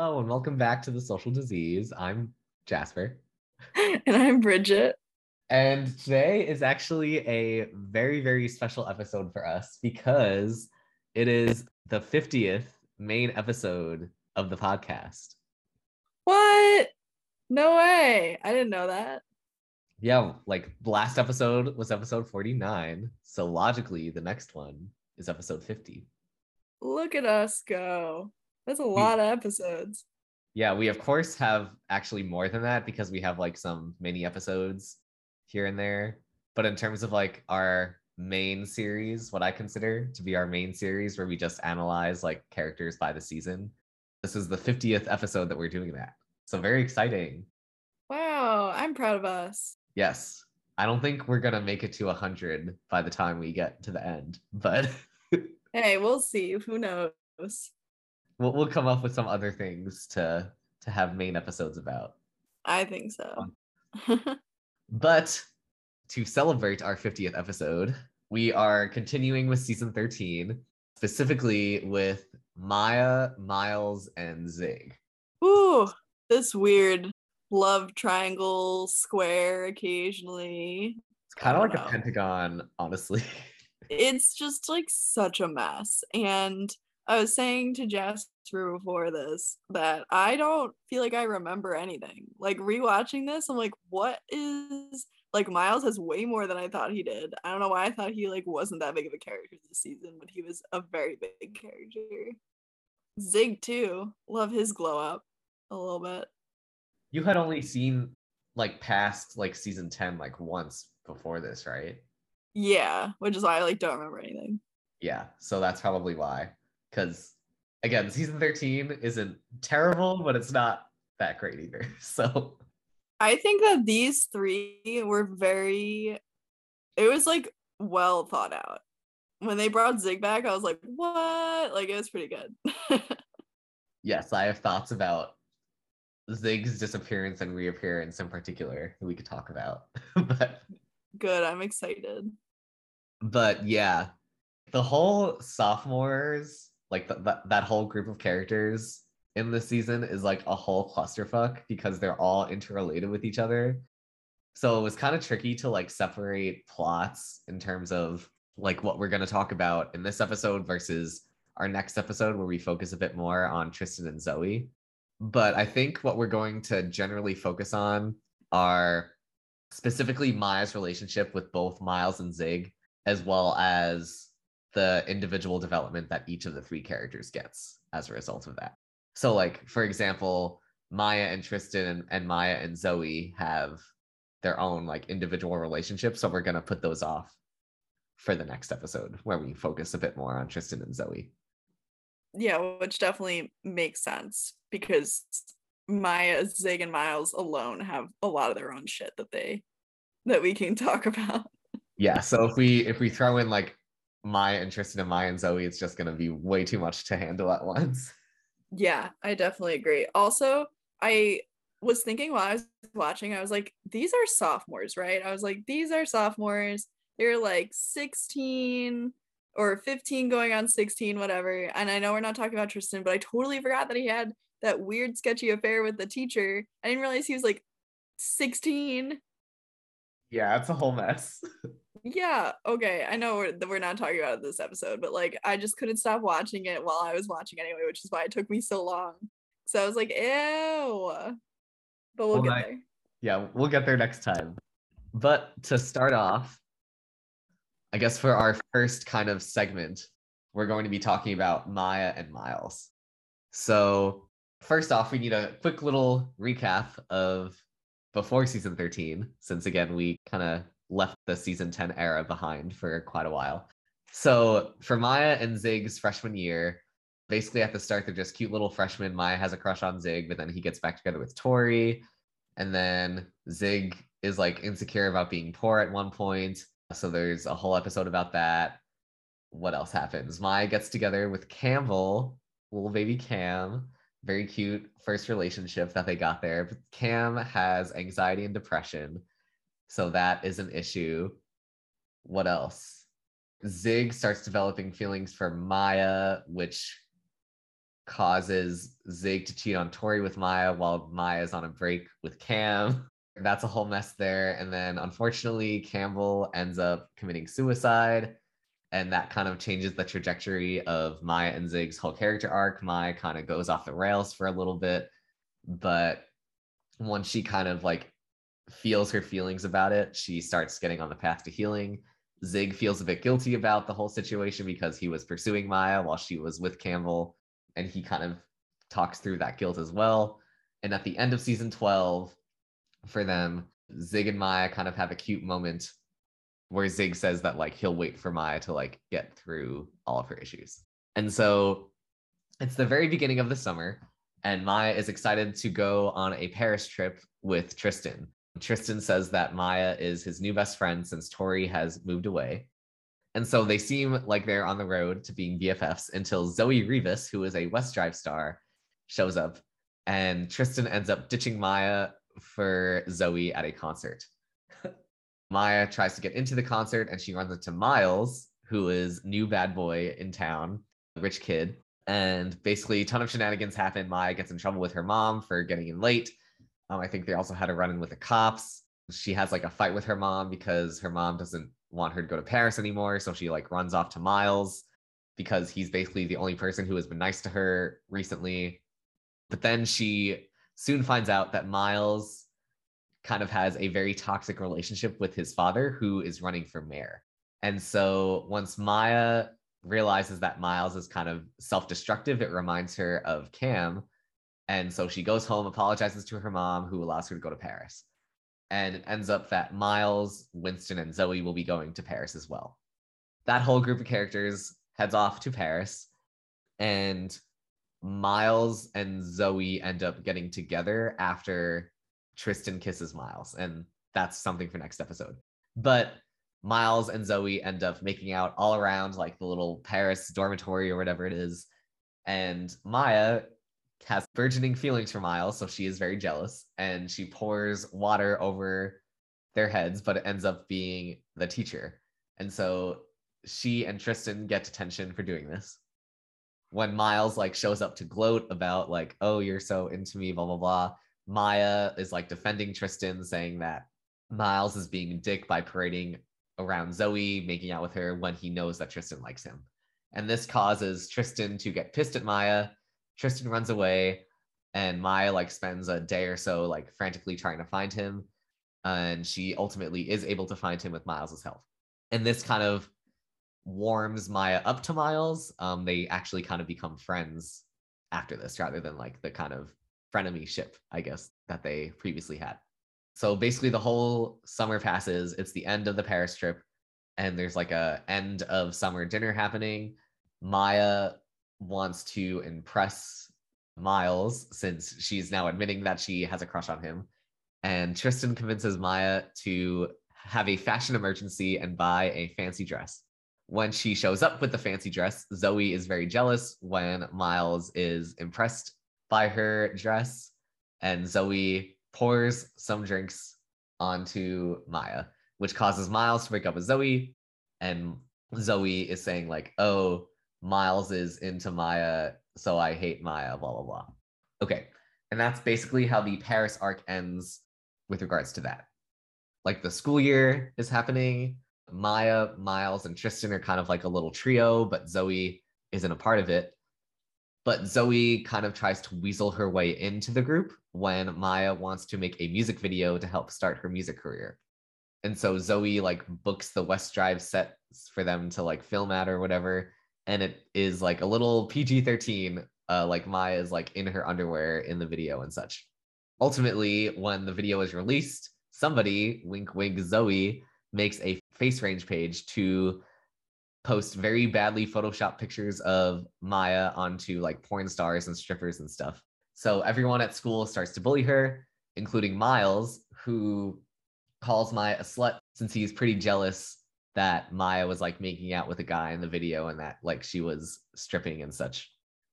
Hello and welcome back to The Social Disease. I'm Jasper. And I'm Bridget. And today is actually a very, very special episode for us because it is the 50th main episode of the podcast. What? No way. I didn't know that. Yeah, like last episode was episode 49. So logically, the next one is episode 50. Look at us go. That's a lot of episodes. Yeah, we of course have actually more than that because we have like some mini episodes here and there. But in terms of like our main series, what I consider to be our main series where we just analyze like characters by the season, this is the 50th episode that we're doing that. So very exciting. Wow, I'm proud of us. Yes. I don't think we're going to make it to 100 by the time we get to the end, but... Hey, we'll see. Who knows? We'll come up with some other things to have main episodes about. I think so. But to celebrate our 50th episode, we are continuing with season 13, specifically with Maya, Miles, and Zig. Ooh, this weird love triangle square occasionally. It's kind of like a pentagon, honestly. It's just like such a mess. And I was saying to Jasper before this that I don't feel like I remember anything. Like rewatching this, I'm like, what is like Miles has way more than I thought he did. I don't know why I thought he like wasn't that big of a character this season, but he was a very big character. Zig too. Love his glow up a little bit. You had only seen like past like season 10 like once before this, right? Yeah, which is why I like don't remember anything. Yeah, so that's probably why. Because again, season 13 isn't terrible, but it's not that great either. So I think that these three were it was like well thought out. When they brought Zig back, I was like, what? Like it was pretty good. Yes, I have thoughts about Zig's disappearance and reappearance in particular that we could talk about. But good, I'm excited. But yeah, the whole sophomores, like that whole group of characters in this season is like a whole clusterfuck because they're all interrelated with each other. So it was kind of tricky to like separate plots in terms of like what we're going to talk about in this episode versus our next episode where we focus a bit more on Tristan and Zoe. But I think what we're going to generally focus on are specifically Maya's relationship with both Miles and Zig, as well as the individual development that each of the three characters gets as a result of that. So like, for example, Maya and Tristan and Maya and Zoe have their own like individual relationships. So we're going to put those off for the next episode where we focus a bit more on Tristan and Zoe. Yeah, which definitely makes sense because Maya, Zig, and Miles alone have a lot of their own shit that we can talk about. Yeah, so if we throw in like Maya and Tristan and Maya and Zoe, it's just gonna be way too much to handle at once. Yeah, I definitely agree. Also, I was thinking while I was watching, I was like, these are sophomores, right? I was like, these are sophomores. They're like 16 or 15 going on 16, whatever. And I know we're not talking about Tristan, but I totally forgot that he had that weird sketchy affair with the teacher. I didn't realize he was like 16. Yeah, it's a whole mess. Yeah, okay, I know we're not talking about it this episode, but like I just couldn't stop watching it while I was watching anyway, which is why it took me so long. So I was like, ew. But we'll get there. Yeah, we'll get there next time. But to start off, I guess for our first kind of segment, we're going to be talking about Maya and Miles. So first off, we need a quick little recap of before season 13, since again, we kind of left the season 10 era behind for quite a while. So for Maya and Zig's freshman year, basically at the start, they're just cute little freshmen. Maya has a crush on Zig, but then he gets back together with Tori. And then Zig is like insecure about being poor at one point. So there's a whole episode about that. What else happens? Maya gets together with Campbell, little baby Cam. Very cute first relationship that they got there. But Cam has anxiety and depression. So that is an issue. What else? Zig starts developing feelings for Maya, which causes Zig to cheat on Tori with Maya while Maya's on a break with Cam. That's a whole mess there. And then unfortunately, Campbell ends up committing suicide. And that kind of changes the trajectory of Maya and Zig's whole character arc. Maya kind of goes off the rails for a little bit. But once she kind of like feels her feelings about it, she starts getting on the path to healing. Zig feels a bit guilty about the whole situation because he was pursuing Maya while she was with Campbell. And he kind of talks through that guilt as well. And at the end of season 12, for them, Zig and Maya kind of have a cute moment where Zig says that like he'll wait for Maya to like get through all of her issues. And so it's the very beginning of the summer, and Maya is excited to go on a Paris trip with Tristan. Tristan says that Maya is his new best friend since Tori has moved away. And so they seem like they're on the road to being BFFs until Zoe Rivas, who is a West Drive star, shows up, and Tristan ends up ditching Maya for Zoe at a concert. Maya tries to get into the concert and she runs into Miles, who is new bad boy in town, rich kid. And basically a ton of shenanigans happen. Maya gets in trouble with her mom for getting in late. I think they also had a run-in with the cops. She has like a fight with her mom because her mom doesn't want her to go to Paris anymore. So she like runs off to Miles because he's basically the only person who has been nice to her recently. But then she soon finds out that Miles kind of has a very toxic relationship with his father, who is running for mayor. And so once Maya realizes that Miles is kind of self-destructive, it reminds her of Cam. And so she goes home, apologizes to her mom, who allows her to go to Paris. And it ends up that Miles, Winston, and Zoe will be going to Paris as well. That whole group of characters heads off to Paris, and Miles and Zoe end up getting together after Tristan kisses Miles, and that's something for next episode. But Miles and Zoe end up making out all around like the little Paris dormitory or whatever it is, and Maya has burgeoning feelings for Miles, so she is very jealous, and she pours water over their heads, but it ends up being the teacher. And so she and Tristan get detention for doing this. When Miles like shows up to gloat about like, oh, you're so into me, blah, blah, blah, Maya is like defending Tristan, saying that Miles is being a dick by parading around Zoe, making out with her when he knows that Tristan likes him. And this causes Tristan to get pissed at Maya. Tristan runs away, and Maya like spends a day or so like frantically trying to find him. And she ultimately is able to find him with Miles's help. And this kind of warms Maya up to Miles. They actually kind of become friends after this, rather than like the kind of frenemy ship, I guess, that they previously had. So basically the whole summer passes. It's the end of the Paris trip, and there's like a end of summer dinner happening. Maya wants to impress Miles, since she's now admitting that she has a crush on him. And Tristan convinces Maya to have a fashion emergency and buy a fancy dress. When she shows up with the fancy dress, Zoe is very jealous when Miles is impressed by her dress, and Zoe pours some drinks onto Maya, which causes Miles to break up with Zoe. And Zoe is saying like, oh, Miles is into Maya, so I hate Maya, blah, blah, blah. Okay, and that's basically how the Paris arc ends with regards to that. Like the school year is happening. Maya, Miles, and Tristan are kind of like a little trio, but Zoe isn't a part of it. But Zoe kind of tries to weasel her way into the group when Maya wants to make a music video to help start her music career. And so Zoe like books the West Drive sets for them to like film at or whatever. And it is like a little PG-13, like Maya is like in her underwear in the video and such. Ultimately, when the video is released, somebody, wink, wink, Zoe, makes a face range page to post very badly Photoshopped pictures of Maya onto like porn stars and strippers and stuff. So everyone at school starts to bully her, including Miles, who calls Maya a slut since he's pretty jealous that Maya was like making out with a guy in the video and that like she was stripping and such.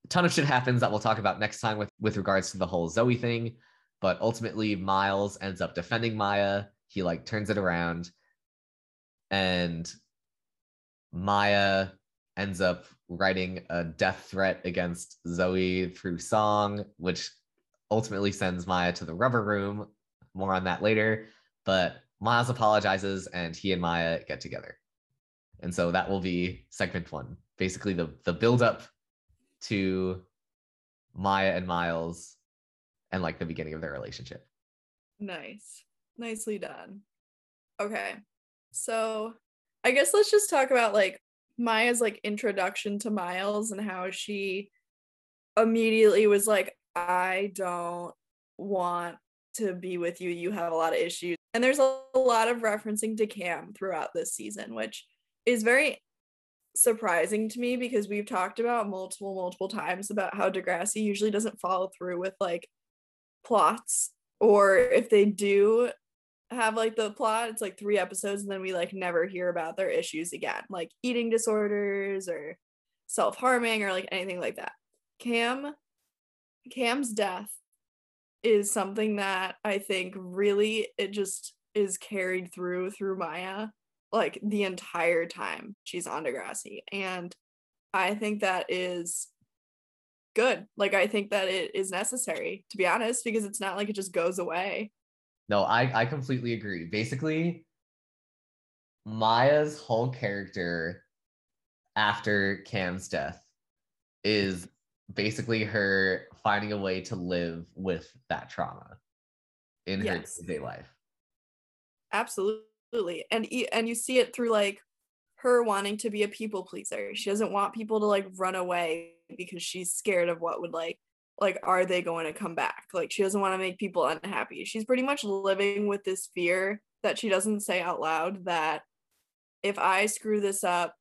A ton of shit happens that we'll talk about next time with regards to the whole Zoe thing. But ultimately, Miles ends up defending Maya. He like turns it around, and Maya ends up writing a death threat against Zoe through song, which ultimately sends Maya to the rubber room. More on that later. But Miles apologizes and he and Maya get together. And so that will be segment one. Basically the build-up to Maya and Miles and like the beginning of their relationship. Nice. Nicely done. Okay. So I guess let's just talk about like Maya's like introduction to Miles and how she immediately was like, I don't want to be with you. You have a lot of issues. And there's a lot of referencing to Cam throughout this season, which is very surprising to me because we've talked about multiple times about how Degrassi usually doesn't follow through with like plots, or if they do have like the plot, it's like 3 episodes and then we like never hear about their issues again, like eating disorders or self-harming or like anything like that. Cam's death is something that I think really it just is carried through Maya like the entire time she's on Degrassi, and I think that is good. Like I think that it is necessary, to be honest, because it's not like it just goes away. No, I completely agree. Basically, Maya's whole character after Cam's death is basically her finding a way to live with that trauma in her day-to-day life. Absolutely. And you see it through like her wanting to be a people pleaser. She doesn't want people to like run away because she's scared of what would like are they going to come back? Like she doesn't want to make people unhappy. She's pretty much living with this fear that she doesn't say out loud, that if I screw this up,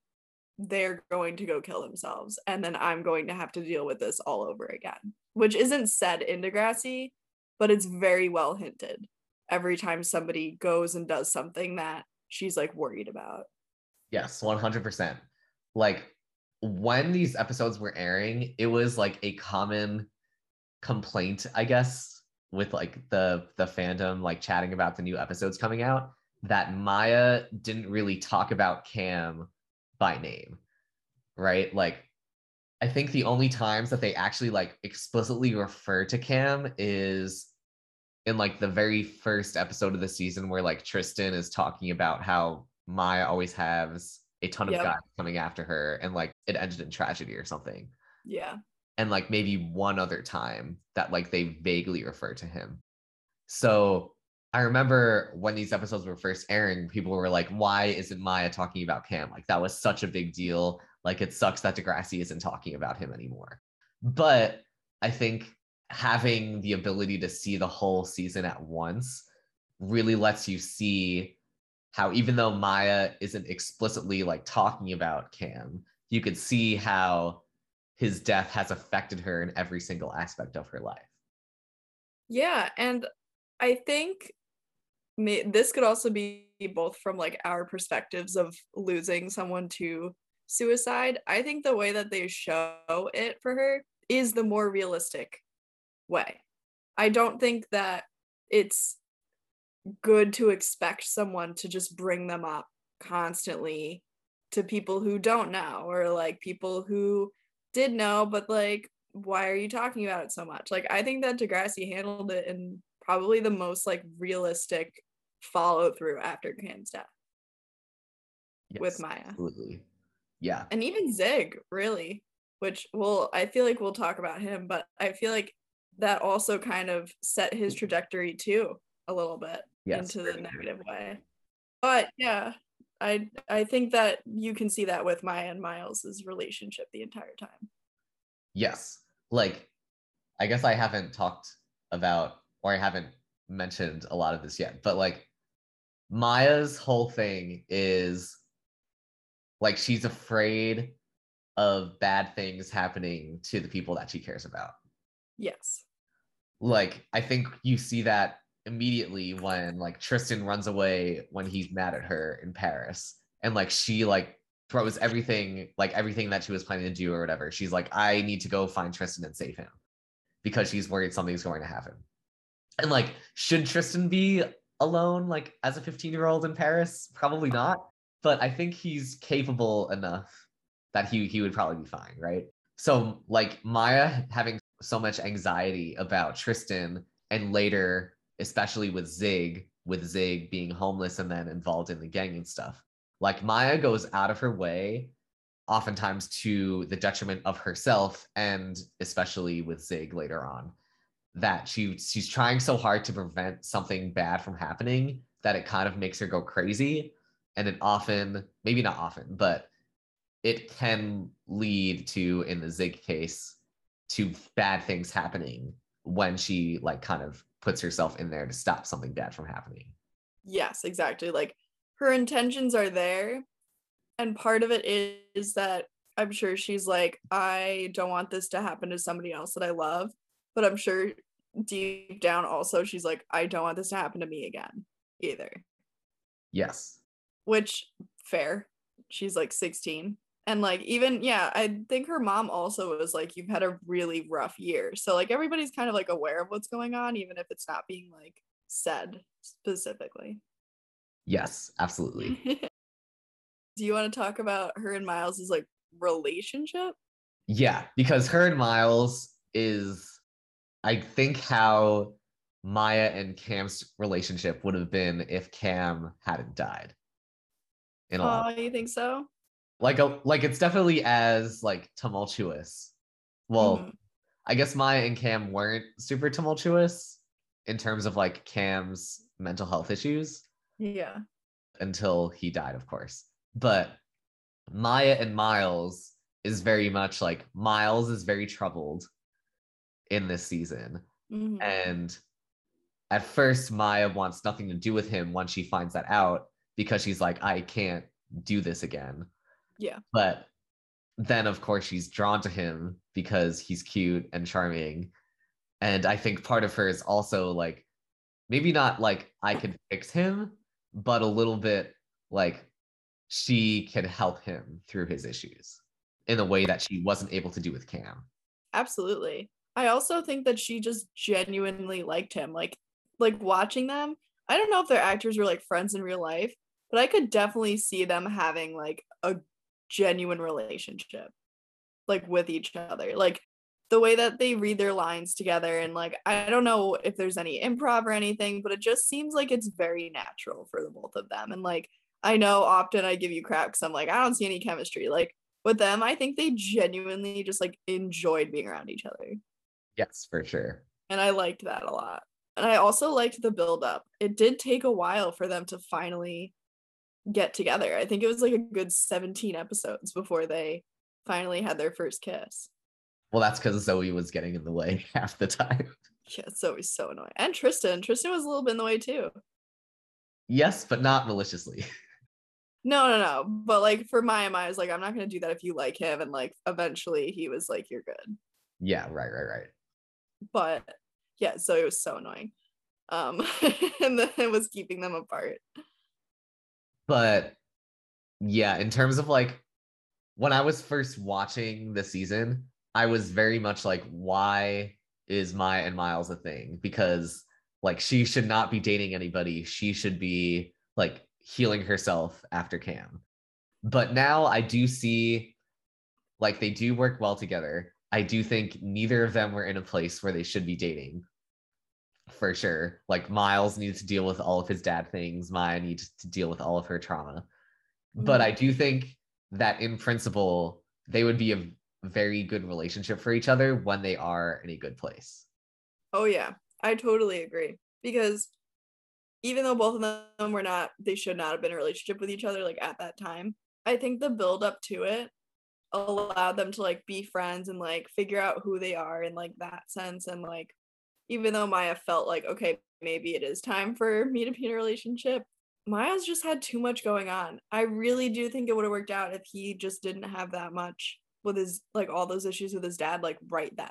they're going to go kill themselves and then I'm going to have to deal with this all over again, which isn't said in Degrassi, but it's very well hinted every time somebody goes and does something that she's like worried about. Yes, 100%. Like when these episodes were airing, it was like a common complaint, I guess, with like the fandom like chatting about the new episodes coming out, that Maya didn't really talk about Cam by name, right? Like I think the only times that they actually like explicitly refer to Cam is in like the very first episode of the season, where like Tristan is talking about how Maya always has a ton of guys coming after her and like it ended in tragedy or something. Yeah. And like maybe one other time that like they vaguely refer to him. So I remember when these episodes were first airing, people were like, why isn't Maya talking about Cam? Like that was such a big deal. Like it sucks that Degrassi isn't talking about him anymore. But I think having the ability to see the whole season at once really lets you see how even though Maya isn't explicitly like talking about Cam, you could see how his death has affected her in every single aspect of her life. Yeah, and I think this could also be both from like our perspectives of losing someone to suicide. I think the way that they show it for her is the more realistic way. I don't think that it's good to expect someone to just bring them up constantly to people who don't know, or like people who did know, but like, why are you talking about it so much? Like, I think that Degrassi handled it in probably the most like realistic follow through after Cam's death with Maya. Absolutely. Yeah. And even Zig, really, which I feel like we'll talk about him, but I feel like that also kind of set his trajectory too a little bit into the negative way. But yeah, I think that you can see that with Maya and Miles's relationship the entire time. Yes. Like, I guess I haven't talked about, or I haven't mentioned a lot of this yet, but like Maya's whole thing is like she's afraid of bad things happening to the people that she cares about. Yes. Like I think you see that immediately when like Tristan runs away when he's mad at her in Paris, and like she like throws everything that she was planning to do or whatever. She's like, I need to go find Tristan and save him, because she's worried something's going to happen. And like, should Tristan be alone like as a 15-year-old in Paris? Probably not. But I think he's capable enough that he would probably be fine, right? So like Maya having so much anxiety about Tristan, and later, especially with Zig being homeless and then involved in the gang and stuff. Like Maya goes out of her way, oftentimes to the detriment of herself, and especially with Zig later on, that she's trying so hard to prevent something bad from happening that it kind of makes her go crazy. And it often, maybe not often, but it can lead to, in the Zig case, to bad things happening when she like kind of puts herself in there to stop something bad from happening. Yes, exactly. Like her intentions are there. And part of it is that I'm sure she's like, I don't want this to happen to somebody else that I love. But I'm sure deep down also she's like, I don't want this to happen to me again either. Yes. Which, fair. She's like 16. And like even, yeah, I think her mom also was like, you've had a really rough year. So like everybody's kind of like aware of what's going on, even if it's not being like said specifically. Yes, absolutely. Do you want to talk about her and Miles' like relationship? Yeah, because her and Miles is, I think, how Maya and Cam's relationship would have been if Cam hadn't died. Oh, you think so? Like it's definitely as like tumultuous. Well, I guess Maya and Cam weren't super tumultuous in terms of like Cam's mental health issues. Yeah. Until he died, of course. But Maya and Miles is very much like, Miles is very troubled in this season. Mm-hmm. And at first, Maya wants nothing to do with him once she finds that out, because she's like, I can't do this again. Yeah. But then, of course, she's drawn to him because he's cute and charming. And I think part of her is also like, maybe not like, I could fix him, but a little bit like, she can help him through his issues in a way that she wasn't able to do with Cam. Absolutely. I also think that she just genuinely liked him. Like watching them, I don't know if their actors were like friends in real life, but I could definitely see them having like a genuine relationship, like with each other. Like the way that they read their lines together, and like, I don't know if there's any improv or anything, but it just seems like it's very natural for the both of them. And like, I know often I give you crap because I'm like, I don't see any chemistry. Like with them, I think they genuinely just like enjoyed being around each other. Yes, for sure. And I liked that a lot. And I also liked the buildup. It did take a while for them to finally get together. I think it was like a good 17 episodes before they finally had their first kiss. Well, that's because Zoe was getting in the way half the time. Yeah, Zoe's so annoying. And Tristan. Tristan was a little bit in the way too. Yes, but not maliciously. No. But like for Maya was like, I'm not going to do that if you like him. And like eventually he was like, you're good. Yeah, right. But yeah, so it was so annoying. And then it was keeping them apart. But yeah, in terms of like, when I was first watching the season, I was very much like, why is Maya and Miles a thing? Because like she should not be dating anybody. She should be like healing herself after Cam. But now I do see like they do work well together. I do think neither of them were in a place where they should be dating, for sure. Like Miles needs to deal with all of his dad things. Maya needs to deal with all of her trauma. Mm-hmm. But I do think that in principle, they would be a very good relationship for each other when they are in a good place. Oh yeah, I totally agree. Because even though both of them were not, they should not have been in a relationship with each other, like at that time, I think the build up to it allowed them to like be friends and like figure out who they are in like that sense. And like, even though Maya felt like, okay, maybe it is time for me to be in a relationship, Maya's just had too much going on. I really do think it would have worked out if he just didn't have that much with his, like all those issues with his dad, like right then.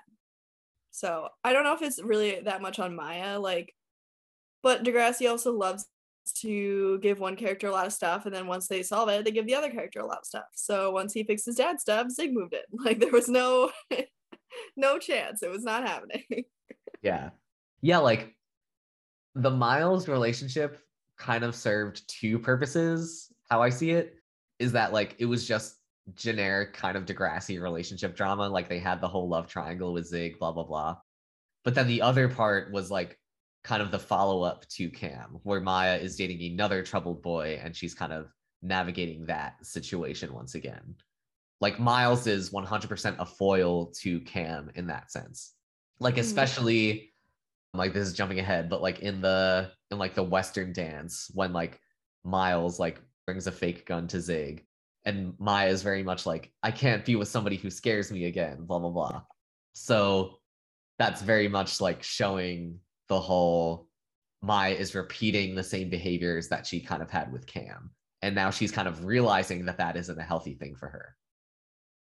So I don't know if it's really that much on Maya, like, but Degrassi also loves to give one character a lot of stuff, and then once they solve it, they give the other character a lot of stuff. So once he fixed his dad's stuff, Zig moved in. Like there was no chance. It was not happening. Yeah. Like the Miles relationship kind of served two purposes. How I see it is that like it was just generic kind of Degrassi relationship drama. Like they had the whole love triangle with Zig, blah, blah, blah. But then the other part was like kind of the follow-up to Cam, where Maya is dating another troubled boy and she's kind of navigating that situation once again. Like Miles is 100% a foil to Cam in that sense. Like especially, like this is jumping ahead, but like in the Western dance when like Miles like brings a fake gun to Zig and Maya is very much like, I can't be with somebody who scares me again, blah, blah, blah. So that's very much like showing the whole Maya is repeating the same behaviors that she kind of had with Cam. And now she's kind of realizing that that isn't a healthy thing for her.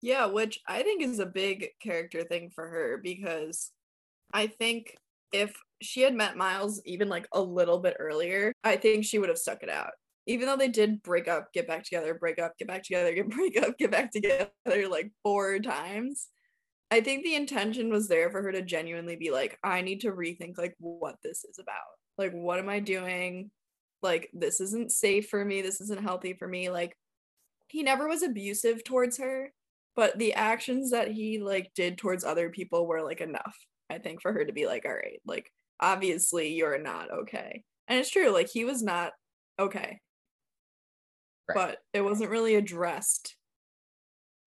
Yeah, which I think is a big character thing for her, because I think if she had met Miles even like a little bit earlier, I think she would have stuck it out. Even though they did break up, get back together, break up, get back together, get back together like 4 times. I think the intention was there for her to genuinely be like, I need to rethink like what this is about. Like, what am I doing? Like, this isn't safe for me. This isn't healthy for me. Like, he never was abusive towards her, but the actions that he like did towards other people were like enough, I think, for her to be like, all right, like, obviously you're not okay. And it's true. Like, he was not okay, right? But it wasn't really addressed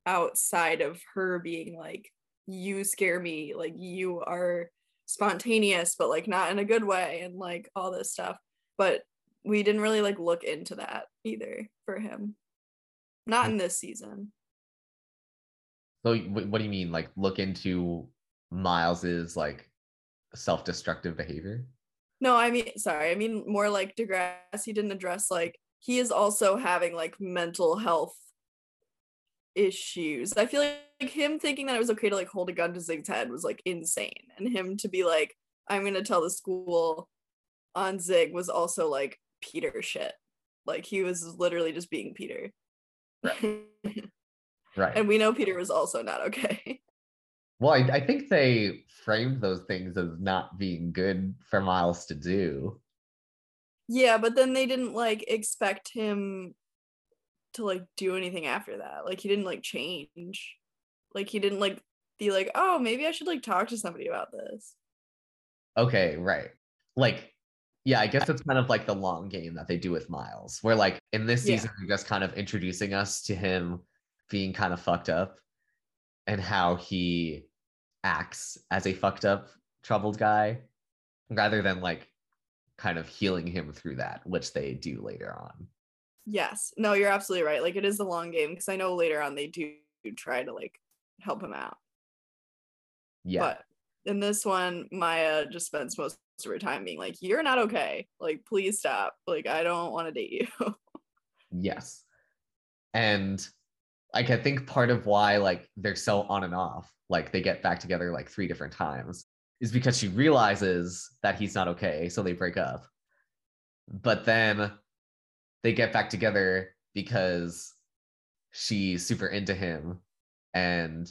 outside of her being like, you scare me. Like, you are spontaneous, but like not in a good way, and like all this stuff. But we didn't really like look into that either for him. Not in this season. So what do you mean? Like look into Miles's like self-destructive behavior? No, I mean more like Degrassi didn't address like he is also having like mental health issues. I feel like him thinking that it was okay to like hold a gun to Zig's head was like insane. And him to be like, I'm gonna tell the school on Zig was also like Peter shit. Like he was literally just being Peter. Right. Right. And we know Peter was also not okay. Well, I think they framed those things as not being good for Miles to do. Yeah, but then they didn't like expect him to like do anything after that. Like he didn't like change. Like he didn't like be like, oh, maybe I should like talk to somebody about this. Okay, right. Like, yeah, I guess it's kind of like the long game that they do with Miles, where like in this season, they're just kind of introducing us to him being kind of fucked up and how he acts as a fucked up, troubled guy, rather than like kind of healing him through that, which they do later on. Yes. No, you're absolutely right. Like it is the long game, because I know later on they do try to like help him out. Yeah. But in this one, Maya just spends most of her time being like, you're not okay, like please stop, like I don't want to date you. Yes. And like I think part of why like they're so on and off, like they get back together like 3 different times, is because she realizes that he's not okay, so they break up. But then they get back together because she's super into him. And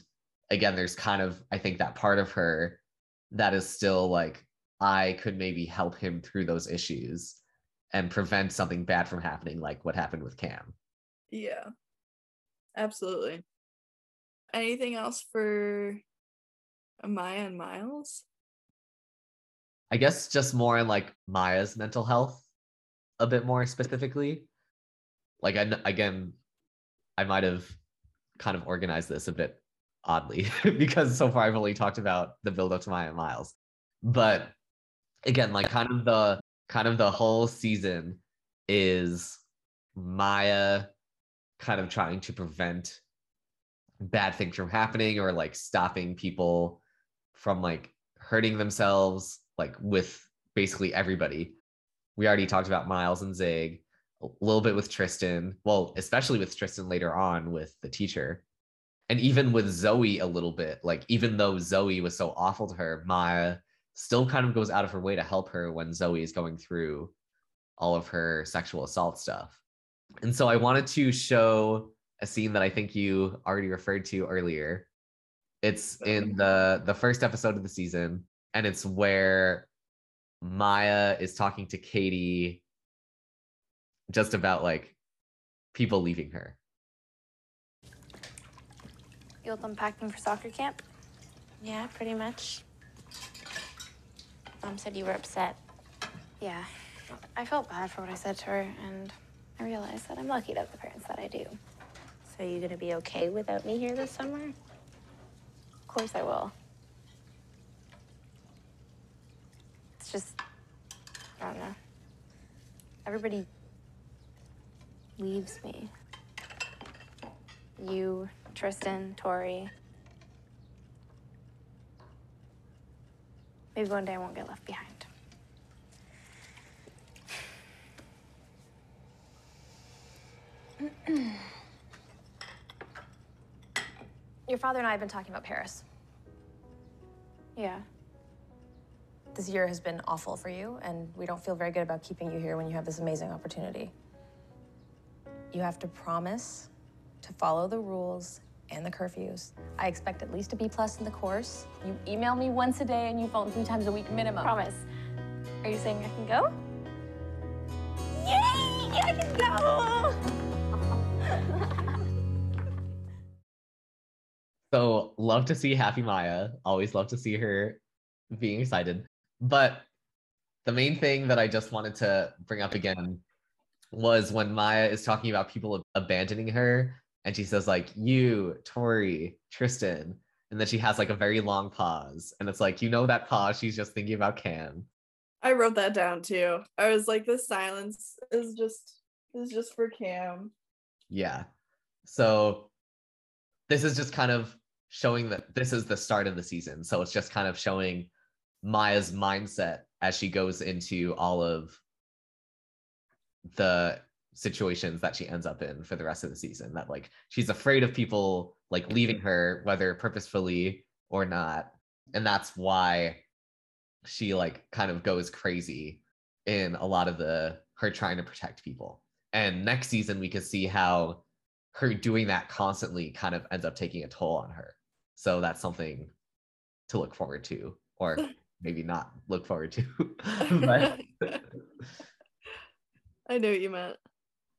again, there's kind of, I think, that part of her that is still like, I could maybe help him through those issues and prevent something bad from happening, like what happened with Cam. Yeah, absolutely. Anything else for Maya and Miles? I guess just more in like Maya's mental health a bit more specifically. Like, again, I might have kind of organized this a bit oddly because so far I've only talked about the build-up to Maya and Miles. But again, like kind of the whole season is Maya kind of trying to prevent bad things from happening, or like stopping people from like hurting themselves, like with basically everybody. We already talked about Miles and Zig, a little bit with Tristan, well, especially with Tristan later on with the teacher. And even with Zoe a little bit, like even though Zoe was so awful to her, Maya still kind of goes out of her way to help her when Zoe is going through all of her sexual assault stuff. And so I wanted to show a scene that I think you already referred to earlier. It's in the first episode of the season, and it's where Maya is talking to Katie just about like people leaving her. You'll unpack them for soccer camp? Yeah, pretty much. Mom said you were upset. Yeah. I felt bad for what I said to her, and I realized that I'm lucky to have the parents that I do. So you gonna be okay without me here this summer? Of course I will. It's just, I don't know. Everybody leaves me. You, Tristan, Tori. Maybe one day I won't get left behind. Your father and I have been talking about Paris. Yeah. This year has been awful for you, and we don't feel very good about keeping you here when you have this amazing opportunity. You have to promise to follow the rules and the curfews. I expect at least a B+ in the course. You email me once a day and you phone 3 times a week minimum. Promise. Are you saying I can go? Yay! I can go! So, love to see happy Maya. Always love to see her being excited. But the main thing that I just wanted to bring up again was when Maya is talking about people abandoning her, and she says, like, you, Tori, Tristan, and then she has, like, a very long pause. And it's like, you know that pause, she's just thinking about Cam. I wrote that down, too. I was like, this silence is just for Cam. Yeah. So this is just kind of showing that this is the start of the season. So it's just kind of showing Maya's mindset as she goes into all of the situations that she ends up in for the rest of the season, that like she's afraid of people like leaving her, whether purposefully or not, and that's why she like kind of goes crazy in a lot of her trying to protect people. And next season we can see how her doing that constantly kind of ends up taking a toll on her, so that's something to look forward to, or maybe not look forward to. But I knew what you meant.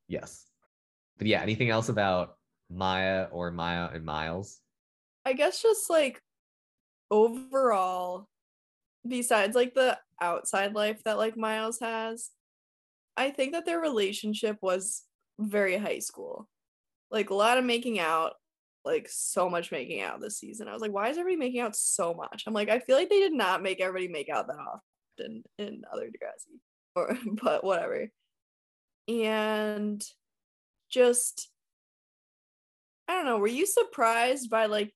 Yes. But yeah, anything else about Maya or Maya and Miles? I guess just like overall, besides like the outside life that like Miles has, I think that their relationship was very high school. Like a lot of making out, like so much making out this season. I was like, why is everybody making out so much? I'm like, I feel like they did not make everybody make out that often in other Degrassi, but whatever. And just, I don't know, were you surprised by like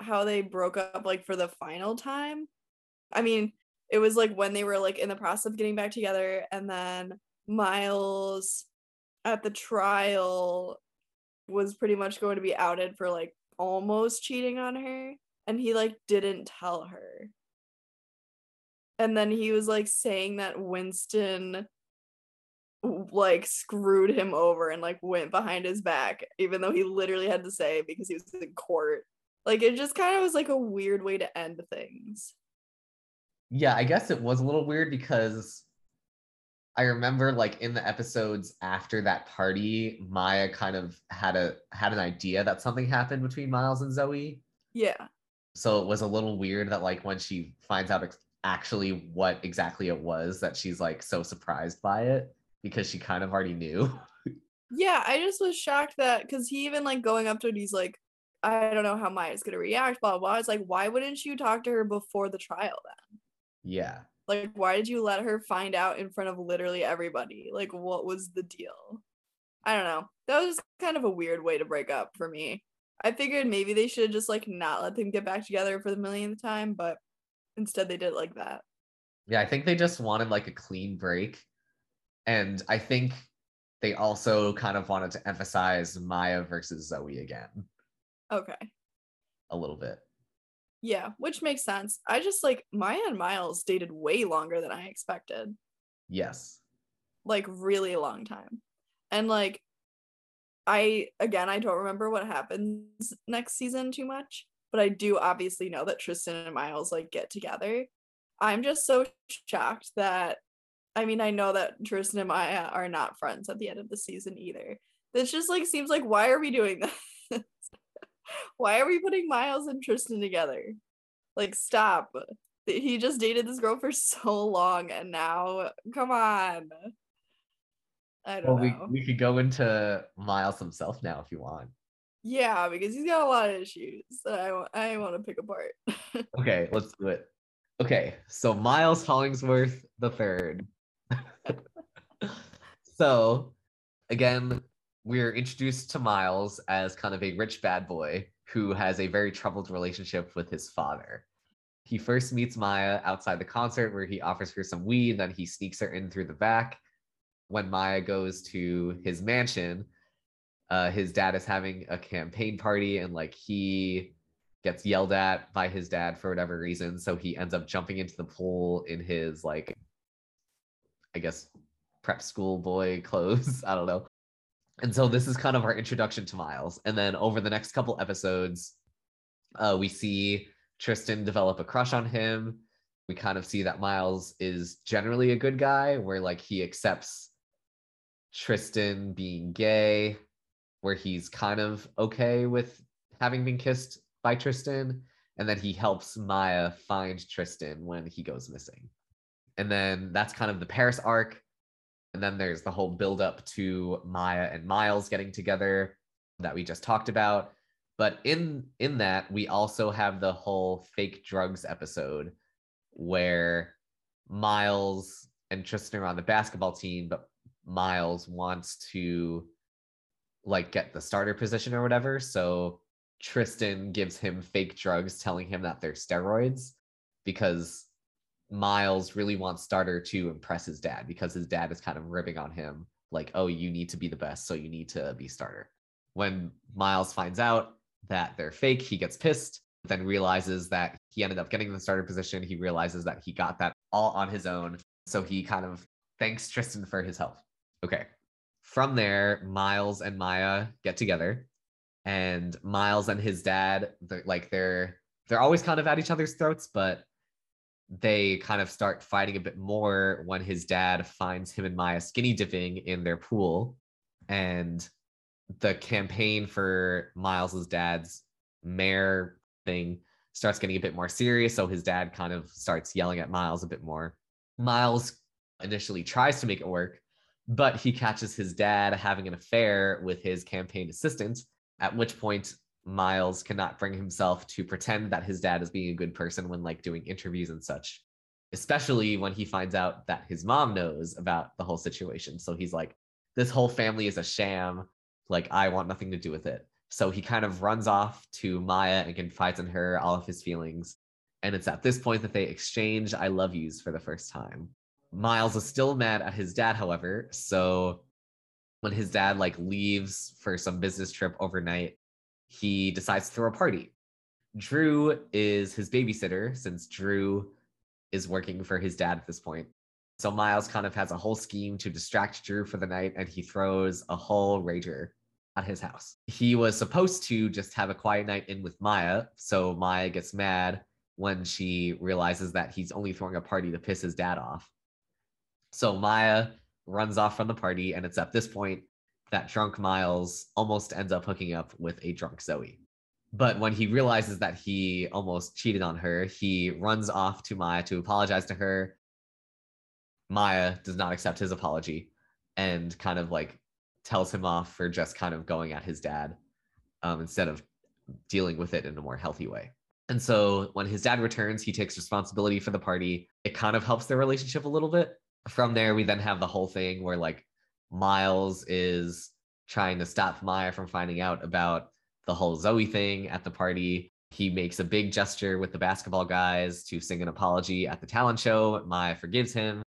how they broke up like for the final time? I mean, it was like when they were like in the process of getting back together, and then Miles at the trial was pretty much going to be outed for like almost cheating on her, and he like didn't tell her. And then he was like saying that Winston like screwed him over and like went behind his back, even though he literally had to say it because he was in court. Like it just kind of was like a weird way to end things. Yeah, I guess it was a little weird because I remember like in the episodes after that party, Maya kind of had an idea that something happened between Miles and Zoe. Yeah. So it was a little weird that like when she finds out actually what exactly it was, that she's like so surprised by it, because she kind of already knew. Yeah, I just was shocked that, because he even like going up to it, he's like, I don't know how Maya's gonna react, blah, blah. I was like, why wouldn't you talk to her before the trial then? Yeah. Like, why did you let her find out in front of literally everybody? Like, what was the deal? I don't know. That was kind of a weird way to break up for me. I figured maybe they should just like not let them get back together for the millionth time, but instead they did it like that. Yeah, I think they just wanted like a clean break. And I think they also kind of wanted to emphasize Maya versus Zoe again. Okay. A little bit. Yeah, which makes sense. I just like, Maya and Miles dated way longer than I expected. Yes. Like really long time. And like, I don't remember what happens next season too much, but I do obviously know that Tristan and Miles like get together. I'm just so shocked that, I mean, I know that Tristan and Maya are not friends at the end of the season either. This just like seems like, why are we doing this? Why are we putting Miles and Tristan together? Like, stop. He just dated this girl for so long, and now, come on. I don't know. We could go into Miles himself now if you want. Yeah, because he's got a lot of issues that I want to pick apart. Okay, let's do it. Okay, so Miles Hollingsworth the third. So, again, we're introduced to Miles as kind of a rich bad boy who has a very troubled relationship with his father. He first meets Maya outside the concert where he offers her some weed, and then he sneaks her in through the back. When Maya goes to his mansion, his dad is having a campaign party, and like he gets yelled at by his dad for whatever reason. So he ends up jumping into the pool in his, like, I guess, prep school boy clothes. I don't know. And so this is kind of our introduction to Miles. And then over the next couple episodes, we see Tristan develop a crush on him. We kind of see that Miles is generally a good guy, where like he accepts Tristan being gay, where he's kind of okay with having been kissed by Tristan. And then he helps Maya find Tristan when he goes missing. And then that's kind of the Paris arc. And then there's the whole build-up to Maya and Miles getting together that we just talked about. But in that, we also have the whole fake drugs episode where Miles and Tristan are on the basketball team, but Miles wants to, like, get the starter position or whatever. So Tristan gives him fake drugs, telling him that they're steroids, because Miles really wants starter to impress his dad, because his dad is kind of ribbing on him, like, oh, you need to be the best, so you need to be starter. When Miles finds out that they're fake, he gets pissed, then realizes that he ended up getting the starter position. He realizes that he got that all on his own, so he kind of thanks Tristan for his help. Okay, from there, Miles and Maya get together, and Miles and his dad, they're always kind of at each other's throats, but they kind of start fighting a bit more when his dad finds him and Maya skinny dipping in their pool. And the campaign for Miles's dad's mayor thing starts getting a bit more serious. So his dad kind of starts yelling at Miles a bit more. Miles initially tries to make it work, but he catches his dad having an affair with his campaign assistant, at which point Miles cannot bring himself to pretend that his dad is being a good person when, like, doing interviews and such, especially when he finds out that his mom knows about the whole situation. So he's like, this whole family is a sham. Like, I want nothing to do with it. So he kind of runs off to Maya and confides in her all of his feelings. And it's at this point that they exchange I love yous for the first time. Miles is still mad at his dad, however. So when his dad, like, leaves for some business trip overnight, he decides to throw a party. Drew is his babysitter, since Drew is working for his dad at this point. So Miles kind of has a whole scheme to distract Drew for the night, and he throws a whole rager at his house. He was supposed to just have a quiet night in with Maya, so Maya gets mad when she realizes that he's only throwing a party to piss his dad off. So Maya runs off from the party, and it's at this point that drunk Miles almost ends up hooking up with a drunk Zoe. But when he realizes that he almost cheated on her, he runs off to Maya to apologize to her. Maya does not accept his apology and kind of, like, tells him off for just kind of going at his dad instead of dealing with it in a more healthy way. And so when his dad returns, he takes responsibility for the party. It kind of helps their relationship a little bit. From there, we then have the whole thing where, like, Miles is trying to stop Maya from finding out about the whole Zoe thing at the party. He makes a big gesture with the basketball guys to sing an apology at the talent show. Maya forgives him.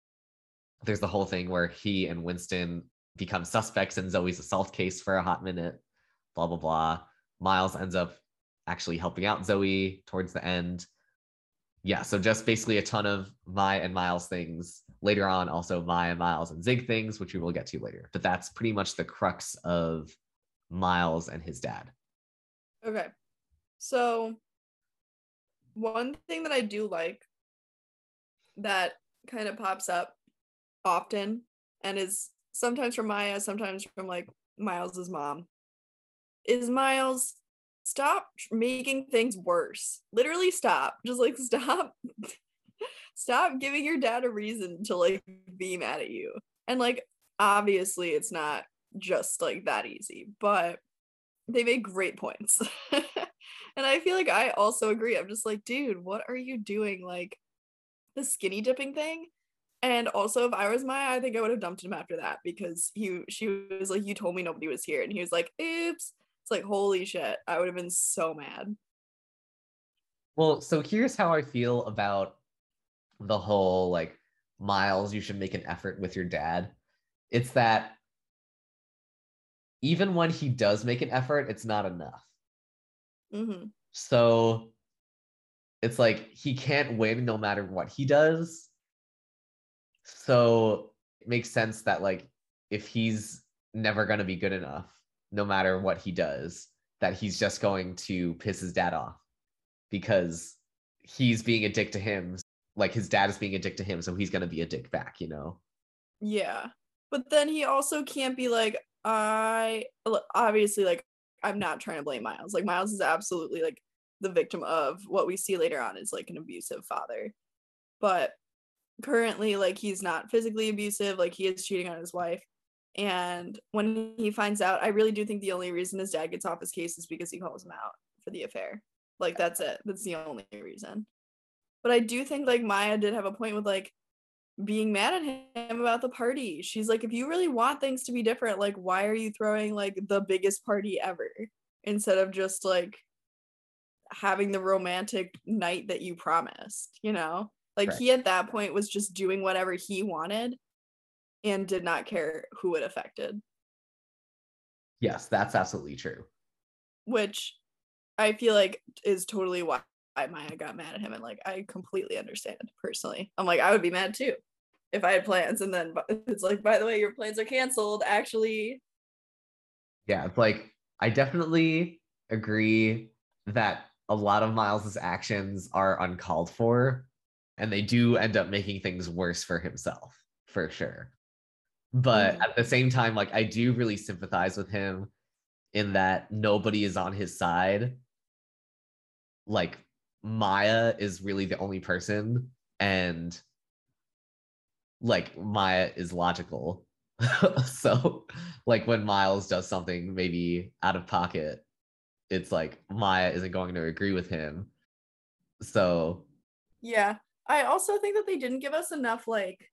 There's the whole thing where he and Winston become suspects in Zoe's assault case for a hot minute, blah, blah, blah. Miles ends up actually helping out Zoe towards the end. Yeah, so just basically a ton of Maya and Miles things. Later on, also Maya, Miles, and Zig things, which we will get to later. But that's pretty much the crux of Miles and his dad. Okay. So one thing that I do like that kind of pops up often, and is sometimes from Maya, sometimes from, like, Miles's mom, is Miles stop making things worse. Literally stop. Just like stop. Stop giving your dad a reason to like be mad at you. And like obviously it's not just like that easy, but they make great points. And I feel like I also agree. I'm just like, dude, what are you doing? Like the skinny dipping thing. And also, if I was Maya, I think I would have dumped him after that, because she was like, you told me nobody was here. And he was like, oops. It's like, holy shit. I would have been so mad. Well, so here's how I feel about the whole, like, Miles, you should make an effort with your dad. It's that even when he does make an effort, it's not enough. Mm-hmm. So it's like, he can't win no matter what he does. So it makes sense that, like, if he's never going to be good enough, no matter what he does, that he's just going to piss his dad off because he's being a dick to him. Like, his dad is being a dick to him, so he's going to be a dick back, you know? Yeah. But then he also can't be like, obviously, like, I'm not trying to blame Miles. Like, Miles is absolutely, like, the victim of what we see later on is, like, an abusive father. But currently, like, he's not physically abusive, like, he is cheating on his wife. And when he finds out, I really do think the only reason his dad gets off his case is because he calls him out for the affair. Like, that's it. That's the only reason. But I do think, like, Maya did have a point with, like, being mad at him about the party. She's like, if you really want things to be different, like, why are you throwing, like, the biggest party ever instead of just, like, having the romantic night that you promised, you know? Like, right. He at that point was just doing whatever he wanted and did not care who it affected. Yes, that's absolutely true. Which I feel like is totally why Maya got mad at him. And, like, I completely understand personally. I'm like, I would be mad too if I had plans. And then it's like, by the way, your plans are canceled, actually. Yeah, it's like, I definitely agree that a lot of Miles's actions are uncalled for. And they do end up making things worse for himself, for sure. But at the same time, like, I do really sympathize with him in that nobody is on his side. Like, Maya is really the only person. And, like, Maya is logical. So, like, when Miles does something maybe out of pocket, it's like, Maya isn't going to agree with him. So, yeah. I also think that they didn't give us enough, like,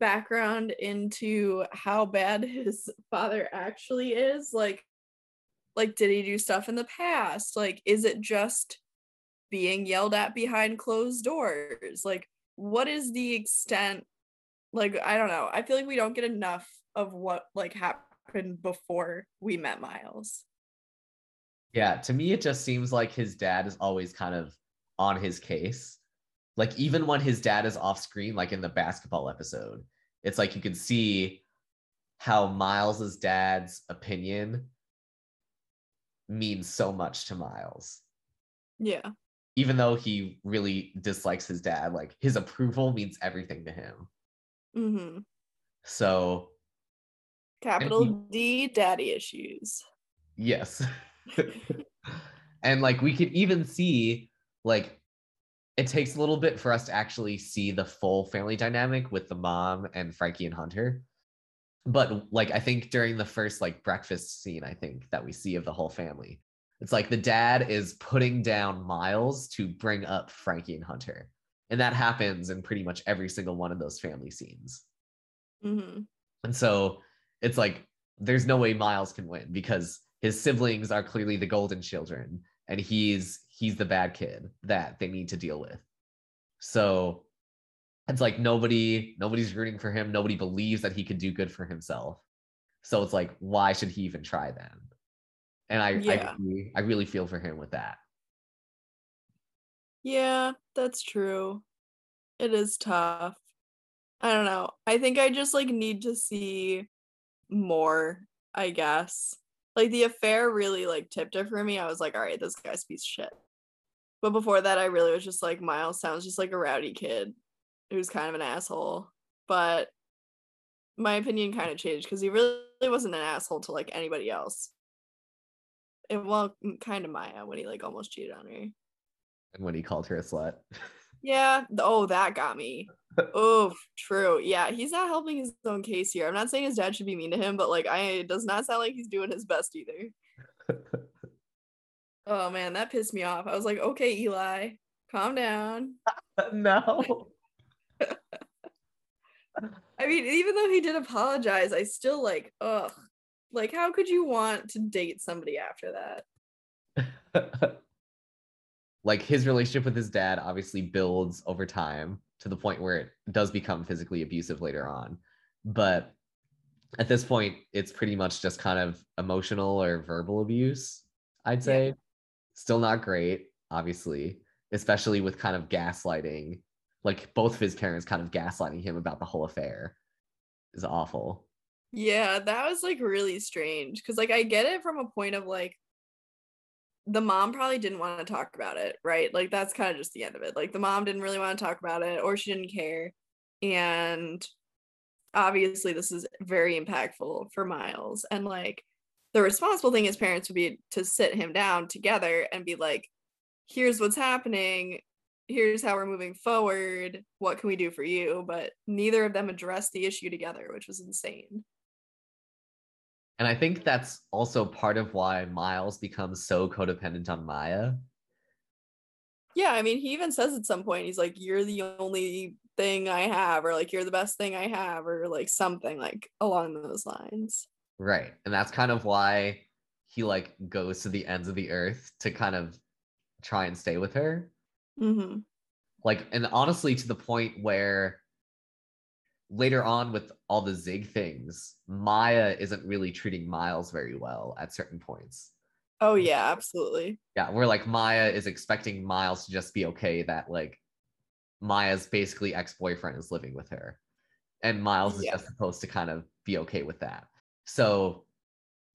background into how bad his father actually is. Like, did he do stuff in the past? Like, is it just being yelled at behind closed doors? Like, what is the extent? Like, I don't know. I feel like we don't get enough of what, like, happened before we met Miles. Yeah, to me, it just seems like his dad is always kind of on his case. Like, even when his dad is off screen, like in the basketball episode, it's like you can see how Miles's dad's opinion means so much to Miles. Yeah. Even though he really dislikes his dad, like, his approval means everything to him. Mm-hmm. So. Capital D daddy issues. Yes. And, like, we could even see, like, it takes a little bit for us to actually see the full family dynamic with the mom and Frankie and Hunter. But, like, I think during the first, like, breakfast scene, I think that we see of the whole family, it's like the dad is putting down Miles to bring up Frankie and Hunter. And that happens in pretty much every single one of those family scenes. Mm-hmm. And so it's like, there's no way Miles can win because his siblings are clearly the golden children and he's the bad kid that they need to deal with. So it's like nobody's rooting for him. Nobody believes that he can do good for himself. So it's like, why should he even try then? And I really feel for him with that. Yeah, that's true. It is tough. I don't know. I think I just, like, need to see more, I guess. Like, the affair really, like, tipped it for me. I was like, all right, this guy's a piece of shit. But before that, I really was just like, Miles sounds just like a rowdy kid who's kind of an asshole. But my opinion kind of changed because he really wasn't an asshole to, like, anybody else. well, kind of Maya, when he like almost cheated on her. And when he called her a slut. Yeah. Oh, that got me. Oh, true. Yeah, he's not helping his own case here. I'm not saying his dad should be mean to him, but like, it does not sound like he's doing his best either. Oh man, that pissed me off. I was like, okay, Eli, calm down. No. I mean, even though he did apologize, I still like, ugh. Like, how could you want to date somebody after that? Like, his relationship with his dad obviously builds over time to the point where it does become physically abusive later on. But at this point, it's pretty much just kind of emotional or verbal abuse, I'd say. Yeah. Still not great, obviously, especially with kind of gaslighting. Like, both of his parents kind of gaslighting him about the whole affair is awful. Yeah, that was, like, really strange. Because, like, I get it from a point of, like, the mom probably didn't want to talk about it, right? Like, that's kind of just the end of it. Like, the mom didn't really want to talk about it, or she didn't care. And obviously this is very impactful for Miles. And, like, the responsible thing as parents would be to sit him down together and be like, here's what's happening. Here's how we're moving forward. What can we do for you? But neither of them addressed the issue together, which was insane. And I think that's also part of why Miles becomes so codependent on Maya. Yeah, I mean, he even says at some point, he's like, you're the only thing I have, or like, you're the best thing I have, or like something like along those lines. Right. And that's kind of why he like goes to the ends of the earth to kind of try and stay with her. Mm-hmm. Like, and honestly, to the point where later on with all the Zig things, Maya isn't really treating Miles very well at certain points. Oh yeah, absolutely. Yeah, where like Maya is expecting Miles to just be okay, that like Maya's basically ex-boyfriend is living with her, and Miles is just supposed to kind of be okay with that. So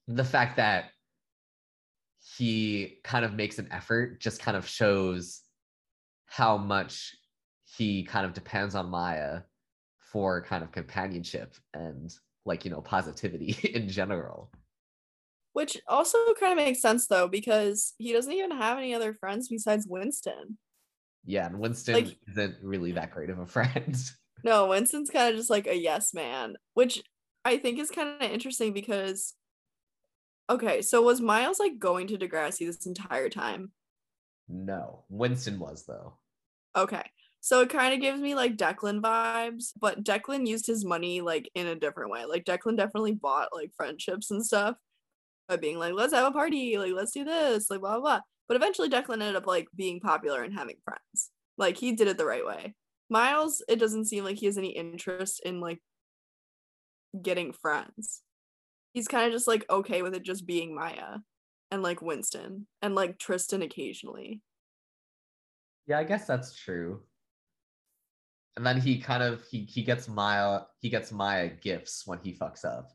the fact that he kind of makes an effort just kind of shows how much he kind of depends on Maya for kind of companionship and like, you know, positivity in general. Which also kind of makes sense though, because he doesn't even have any other friends besides Winston. Yeah, and Winston like, isn't really that great of a friend. No, Winston's kind of just like a yes man, which I think is kind of interesting because, okay, so was Miles like going to Degrassi this entire time? No, Winston was though. Okay, so it kind of gives me like Declan vibes, but Declan used his money like in a different way. Like Declan definitely bought like friendships and stuff by being like, let's have a party, like let's do this, like blah blah blah. But eventually Declan ended up like being popular and having friends. Like he did it the right way. Miles, it doesn't seem like he has any interest in like getting friends. He's kind of just like okay with it just being Maya and like Winston and like Tristan occasionally. Yeah, I guess that's true. And then he kind of he gets Maya gifts when he fucks up,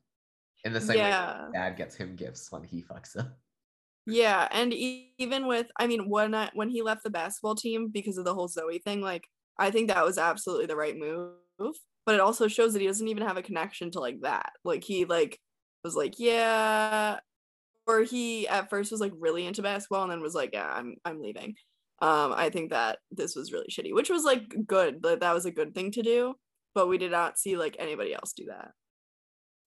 in the same way dad gets him gifts when he fucks up. Yeah, and even with, I mean, when he left the basketball team because of the whole Zoe thing, like I think that was absolutely the right move. But it also shows that he doesn't even have a connection to like that. Like he like was like, yeah. Or he at first was like really into basketball and then was like, yeah, I'm leaving. I think that this was really shitty, which was like good, but that was a good thing to do. But we did not see like anybody else do that.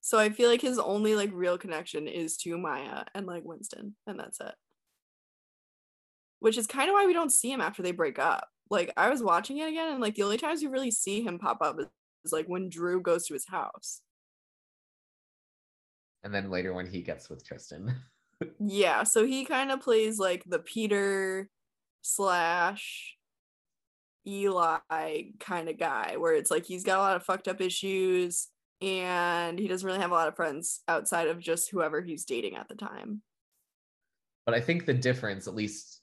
So I feel like his only like real connection is to Maya and like Winston, and that's it. Which is kind of why we don't see him after they break up. Like I was watching it again, and like the only times you really see him pop up is like when Drew goes to his house. And then later when he gets with Tristan. Yeah, so he kind of plays like the Peter / Eli kind of guy, where it's like he's got a lot of fucked up issues and he doesn't really have a lot of friends outside of just whoever he's dating at the time. But I think the difference, at least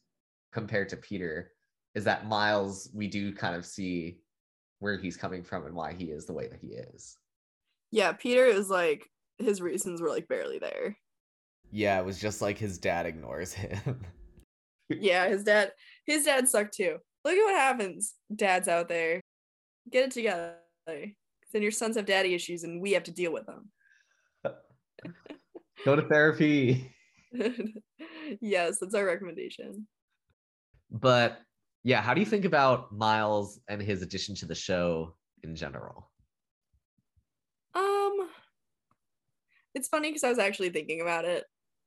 compared to Peter, is that Miles, we do kind of see where he's coming from and why he is the way that he is. Yeah, Peter is like, his reasons were like barely there. Yeah, it was just like his dad ignores him. Yeah, his dad sucked too. Look at what happens, dads out there. Get it together. Then your sons have daddy issues and we have to deal with them. Go to therapy. Yes, that's our recommendation. But yeah, how do you think about Miles and his addition to the show in general? It's funny because I was actually thinking about it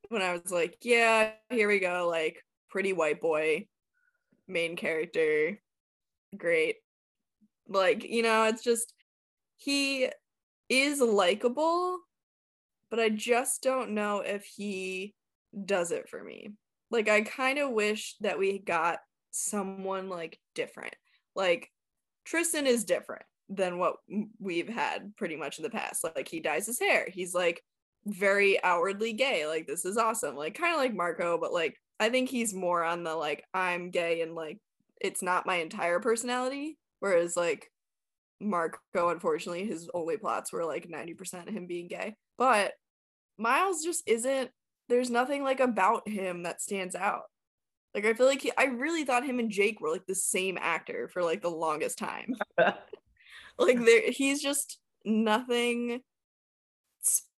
when I was like, yeah, here we go, like pretty white boy, main character, great. Like, you know, it's just, he is likable, but I just don't know if he does it for me. Like, I kind of wish that we got someone like different. Like, Tristan is different than what we've had pretty much in the past. Like, he dyes his hair. He's like very outwardly gay. Like, this is awesome. Like, kind of like Marco, but like, I think he's more on the like, I'm gay and like, it's not my entire personality. Whereas like Marco, unfortunately, his only plots were like 90% of him being gay. But Miles just isn't, there's nothing like about him that stands out. Like, I feel like I really thought him and Jake were like the same actor for like the longest time. Like, he's just nothing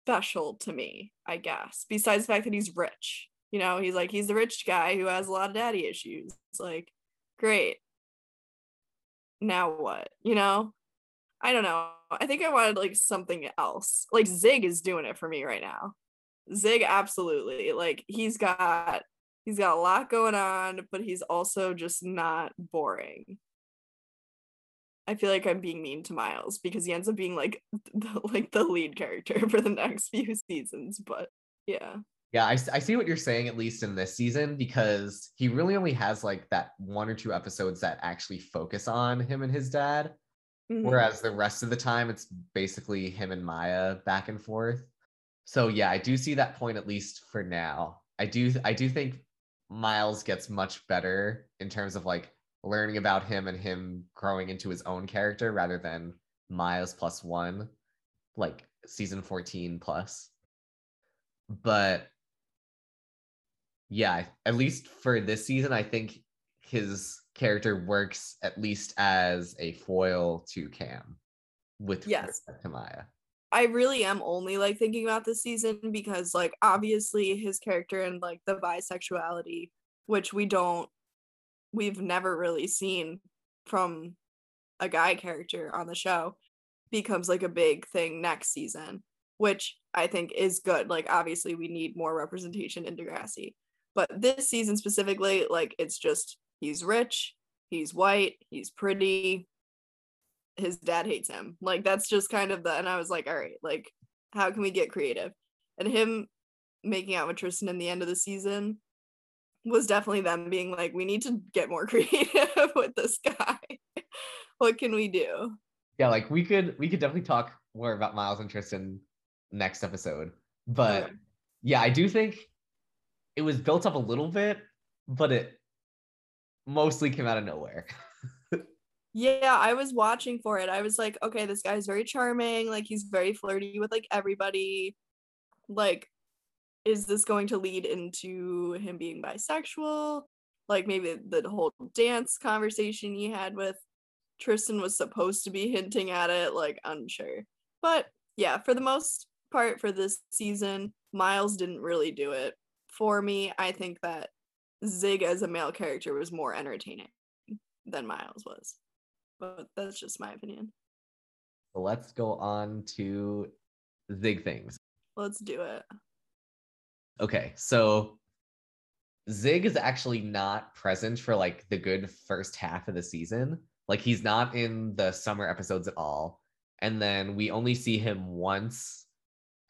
special to me, I guess, besides the fact that he's rich. You know, he's like, he's the rich guy who has a lot of daddy issues. It's like, great. Now what? You know? I don't know. I think I wanted like something else. Like, Zig is doing it for me right now. Zig, absolutely. Like, he's got a lot going on, but he's also just not boring. I feel like I'm being mean to Miles because he ends up being like the lead character for the next few seasons, but yeah. Yeah, I see what you're saying, at least in this season, because he really only has like that one or two episodes that actually focus on him and his dad, mm-hmm. whereas the rest of the time it's basically him and Maya back and forth. So yeah, I do see that point, at least for now. I do think Miles gets much better in terms of like learning about him and him growing into his own character rather than Miles plus one, like season 14 plus. But yeah, at least for this season, I think his character works at least as a foil to Cam with respect to Maya. I really am only like thinking about this season because like obviously his character and like the bisexuality, which we've never really seen from a guy character on the show, becomes like a big thing next season, which I think is good. Like, obviously we need more representation in Degrassi, but this season specifically, like, it's just, he's rich, he's white, he's pretty, his dad hates him. Like, that's just kind of and I was like, all right, like, how can we get creative? And him making out with Tristan in the end of the season was definitely them being like, we need to get more creative with this guy. What can we do? Yeah, like, we could definitely talk more about Miles and Tristan next episode. But yeah, I do think it was built up a little bit, but it mostly came out of nowhere. Yeah, I was watching for it. I was like, okay, this guy's very charming. Like, he's very flirty with like everybody. Like, is this going to lead into him being bisexual? Like, maybe the whole dance conversation he had with Tristan was supposed to be hinting at it. Like, unsure. But yeah, for the most part for this season, Miles didn't really do it for me. I think that Zig as a male character was more entertaining than Miles was. But that's just my opinion. Let's go on to Zig things. Let's do it. Okay, so Zig is actually not present for like the good first half of the season. Like, he's not in the summer episodes at all. And then we only see him once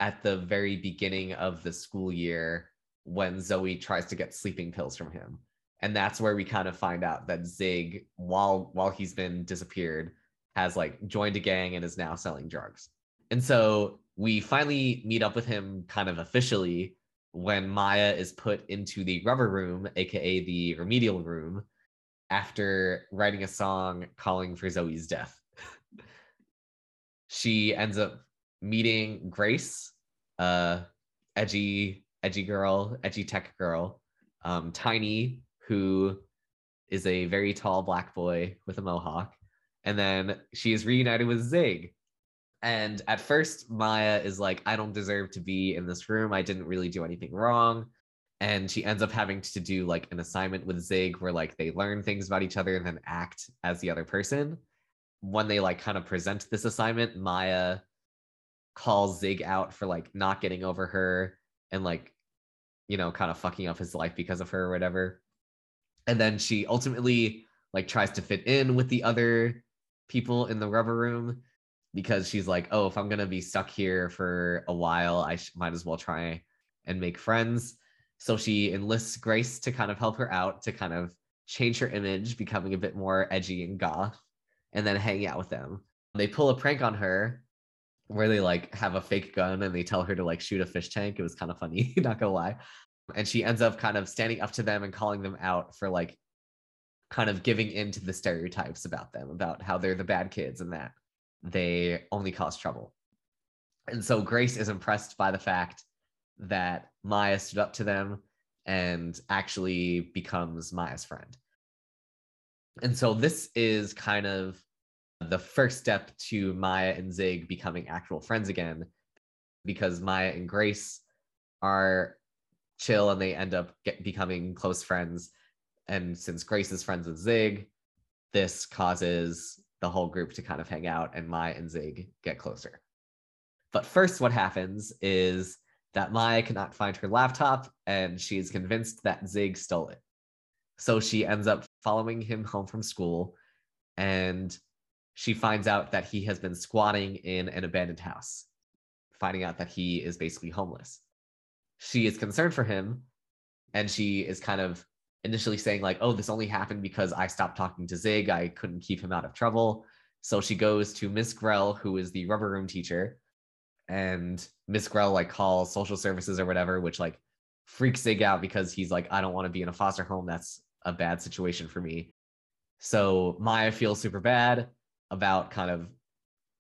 at the very beginning of the school year when Zoe tries to get sleeping pills from him. And that's where we kind of find out that Zig, while he's been disappeared, has like joined a gang and is now selling drugs. And so we finally meet up with him kind of officially when Maya is put into the rubber room, aka the remedial room, after writing a song calling for Zoe's death. She ends up meeting Grace, edgy tech girl, Tiny, who is a very tall black boy with a mohawk. And then she is reunited with Zig. And at first, Maya is like, I don't deserve to be in this room. I didn't really do anything wrong. And she ends up having to do like an assignment with Zig where like they learn things about each other and then act as the other person. When they like kind of present this assignment, Maya calls Zig out for like not getting over her and like, you know, kind of fucking up his life because of her or whatever. And then she ultimately like tries to fit in with the other people in the rubber room because she's like, oh, if I'm going to be stuck here for a while, I might as well try and make friends. So she enlists Grace to kind of help her out, to kind of change her image, becoming a bit more edgy and goth, and then hanging out with them. They pull a prank on her where they like have a fake gun and they tell her to like shoot a fish tank. It was kind of funny, not gonna lie. And she ends up kind of standing up to them and calling them out for like kind of giving into the stereotypes about them, about how they're the bad kids and that they only cause trouble. And so Grace is impressed by the fact that Maya stood up to them and actually becomes Maya's friend. And so this is kind of the first step to Maya and Zig becoming actual friends again, because Maya and Grace are chill and they end up becoming close friends. And since Grace is friends with Zig, this causes the whole group to kind of hang out and Maya and Zig get closer. But first, what happens is that Maya cannot find her laptop and she is convinced that Zig stole it. So she ends up following him home from school and she finds out that he has been squatting in an abandoned house, finding out that he is basically homeless. She is concerned for him and she is kind of initially saying like, oh, this only happened because I stopped talking to Zig. I couldn't keep him out of trouble. So she goes to Miss Grell, who is the rubber room teacher, and Miss Grell like calls social services or whatever, which like freaks Zig out because he's like, I don't want to be in a foster home. That's a bad situation for me. So Maya feels super bad about kind of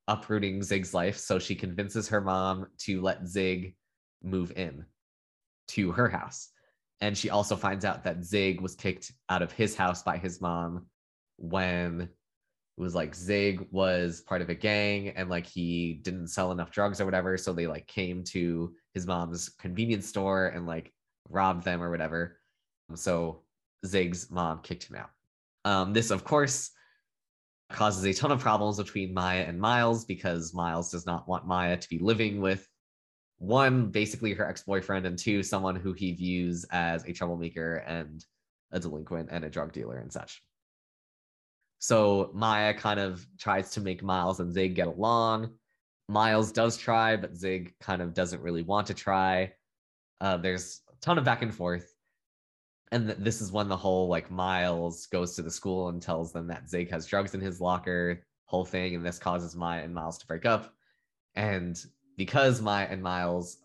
uprooting Zig's life. So she convinces her mom to let Zig move in to her house. And she also finds out that Zig was kicked out of his house by his mom when it was like Zig was part of a gang and like he didn't sell enough drugs or whatever. So they like came to his mom's convenience store and like robbed them or whatever. So Zig's mom kicked him out. This, of course, causes a ton of problems between Maya and Miles because Miles does not want Maya to be living with, one, basically her ex-boyfriend, and two, someone who he views as a troublemaker and a delinquent and a drug dealer and such. So Maya kind of tries to make Miles and Zig get along. Miles does try, but Zig kind of doesn't really want to try. There's a ton of back and forth. And this is when the whole like Miles goes to the school and tells them that Zig has drugs in his locker, whole thing. And this causes Maya and Miles to break up. And because Maya and Miles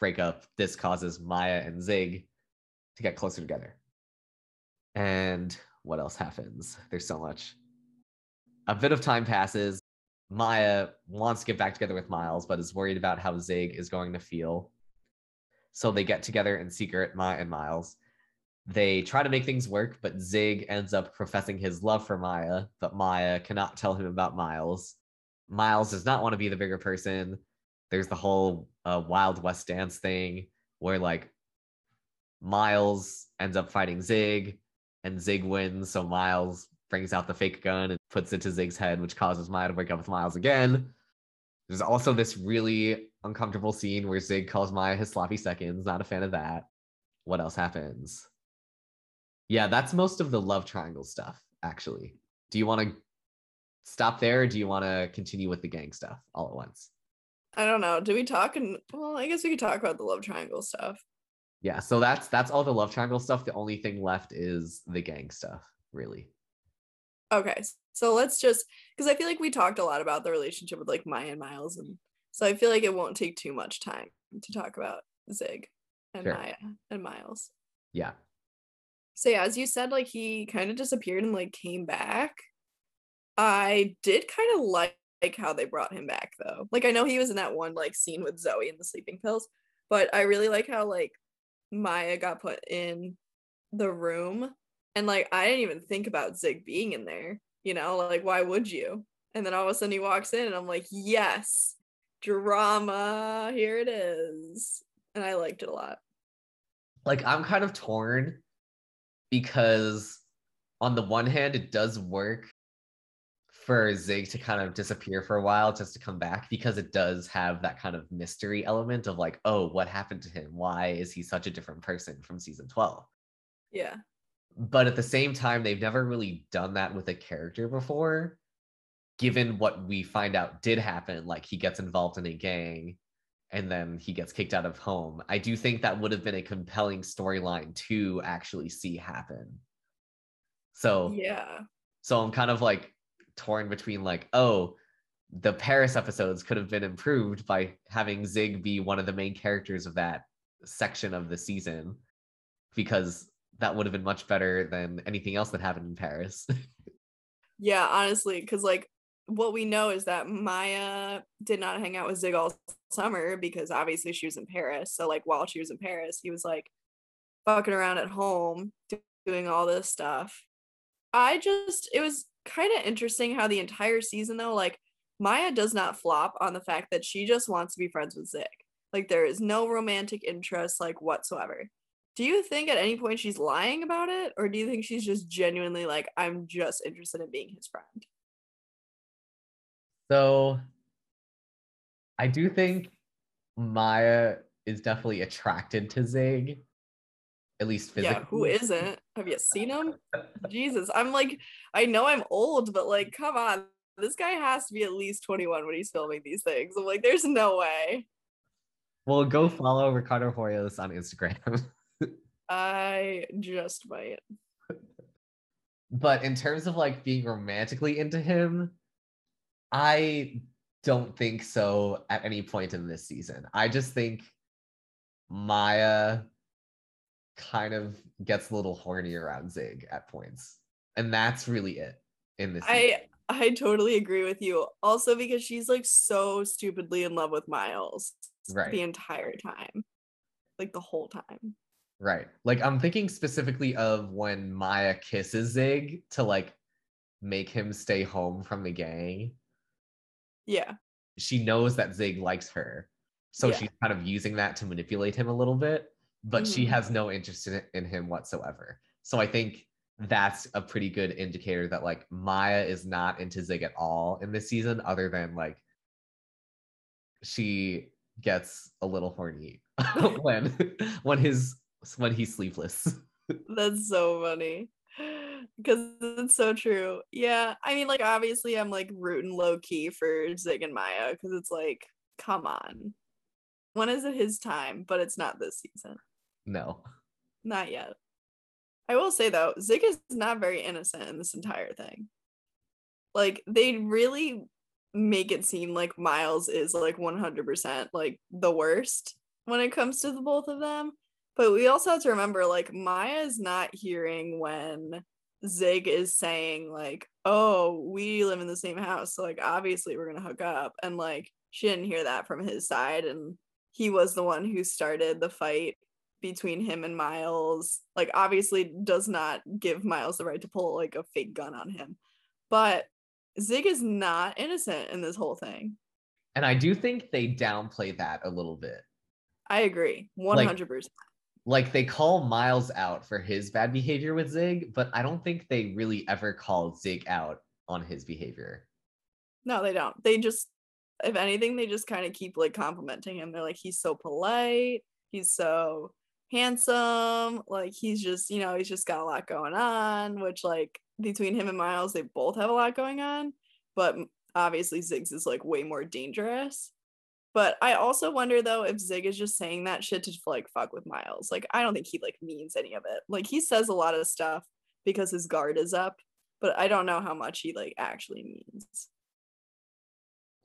break up, this causes Maya and Zig to get closer together. And what else happens? There's so much. A bit of time passes. Maya wants to get back together with Miles, but is worried about how Zig is going to feel. So they get together in secret, Maya and Miles. They try to make things work, but Zig ends up professing his love for Maya, but Maya cannot tell him about Miles. Miles does not want to be the bigger person. There's the whole Wild West dance thing where like Miles ends up fighting Zig and Zig wins. So Miles brings out the fake gun and puts it to Zig's head, which causes Maya to wake up with Miles again. There's also this really uncomfortable scene where Zig calls Maya his sloppy seconds. Not a fan of that. What else happens? Yeah, that's most of the love triangle stuff, actually. Do you want to stop there or do you want to continue with the gang stuff all at once? I don't know. Do we talk? Well, I guess we could talk about the love triangle stuff. Yeah, so that's all the love triangle stuff. The only thing left is the gang stuff, really. Okay, so let's just, because I feel like we talked a lot about the relationship with like Maya and Miles, and so I feel like it won't take too much time to talk about Zig and sure. Maya and Miles. Yeah. So yeah, as you said, like he kind of disappeared and like came back. I did kind of like how they brought him back though. Like I know he was in that one like scene with Zoe and the sleeping pills, but I really like how like Maya got put in the room and like I didn't even think about Zig being in there, you know, like why would you? And then all of a sudden he walks in and I'm like, yes, drama, here it is. And I liked it a lot. like, I'm kind of torn because on the one hand, it does work for Zig to kind of disappear for a while just to come back, because it does have that kind of mystery element of like, oh, what happened to him? Why is he such a different person from season 12? Yeah. But at the same time, they've never really done that with a character before, given what we find out did happen. Like, he gets involved in a gang and then he gets kicked out of home. I do think that would have been a compelling storyline to actually see happen. So yeah. So I'm kind of like torn between like, oh, the Paris episodes could have been improved by having Zig be one of the main characters of that section of the season, because that would have been much better than anything else that happened in Paris. Yeah, honestly, because like what we know is that Maya did not hang out with Zig all summer because obviously she was in Paris. So like while she was in Paris, he was like fucking around at home doing all this stuff. It was kind of interesting how the entire season though, like Maya does not flop on the fact that she just wants to be friends with Zig. Like there is no romantic interest like whatsoever. Do you think at any point she's lying about it, or do you think she's just genuinely like, I'm just interested in being his friend? So I do think Maya is definitely attracted to Zig, at least physically. Yeah, who isn't? Have you seen him? Jesus, I'm like, I know I'm old, but like, come on. This guy has to be at least 21 when he's filming these things. I'm like, there's no way. Well, go follow Ricardo Hoyos on Instagram. I just might. But in terms of like being romantically into him, I don't think so at any point in this season. I just think Maya kind of gets a little horny around Zig at points. And that's really it in this season. I totally agree with you. Also because she's like so stupidly in love with Miles, right, the entire time. Like the whole time. Right. Like I'm thinking specifically of when Maya kisses Zig to like make him stay home from the gang. Yeah. She knows that Zig likes her. So yeah, she's kind of using that to manipulate him a little bit, but mm-hmm, she has no interest in him whatsoever. So I think that's a pretty good indicator that like Maya is not into Zig at all in this season, other than like she gets a little horny when he's sleepless. That's so funny, because it's so true. Yeah, I mean, like obviously I'm like rooting low-key for Zig and Maya, because it's like, come on, when is it his time? But it's not this season. No, not yet. I will say though, Zig is not very innocent in this entire thing. Like they really make it seem like Miles is like 100% like the worst when it comes to the both of them. But we also have to remember, like, Maya's not hearing when Zig is saying, like, oh, we live in the same house, so, like, obviously we're going to hook up. And, like, she didn't hear that from his side. And he was the one who started the fight between him and Miles. Like, obviously does not give Miles the right to pull, like, a fake gun on him. But Zig is not innocent in this whole thing. And I do think they downplay that a little bit. I agree, 100%. Like they call Miles out for his bad behavior with Zig, but I don't think they really ever call Zig out on his behavior. No, they don't. They just, if anything, they just kind of keep like complimenting him. They're like, he's so polite, he's so handsome, like he's just, you know, he's just got a lot going on, which like between him and Miles, they both have a lot going on, but obviously Zig's is like way more dangerous. But I also wonder, though, if Zig is just saying that shit to, like, fuck with Miles. Like, I don't think he, like, means any of it. Like, he says a lot of stuff because his guard is up, but I don't know how much he, like, actually means.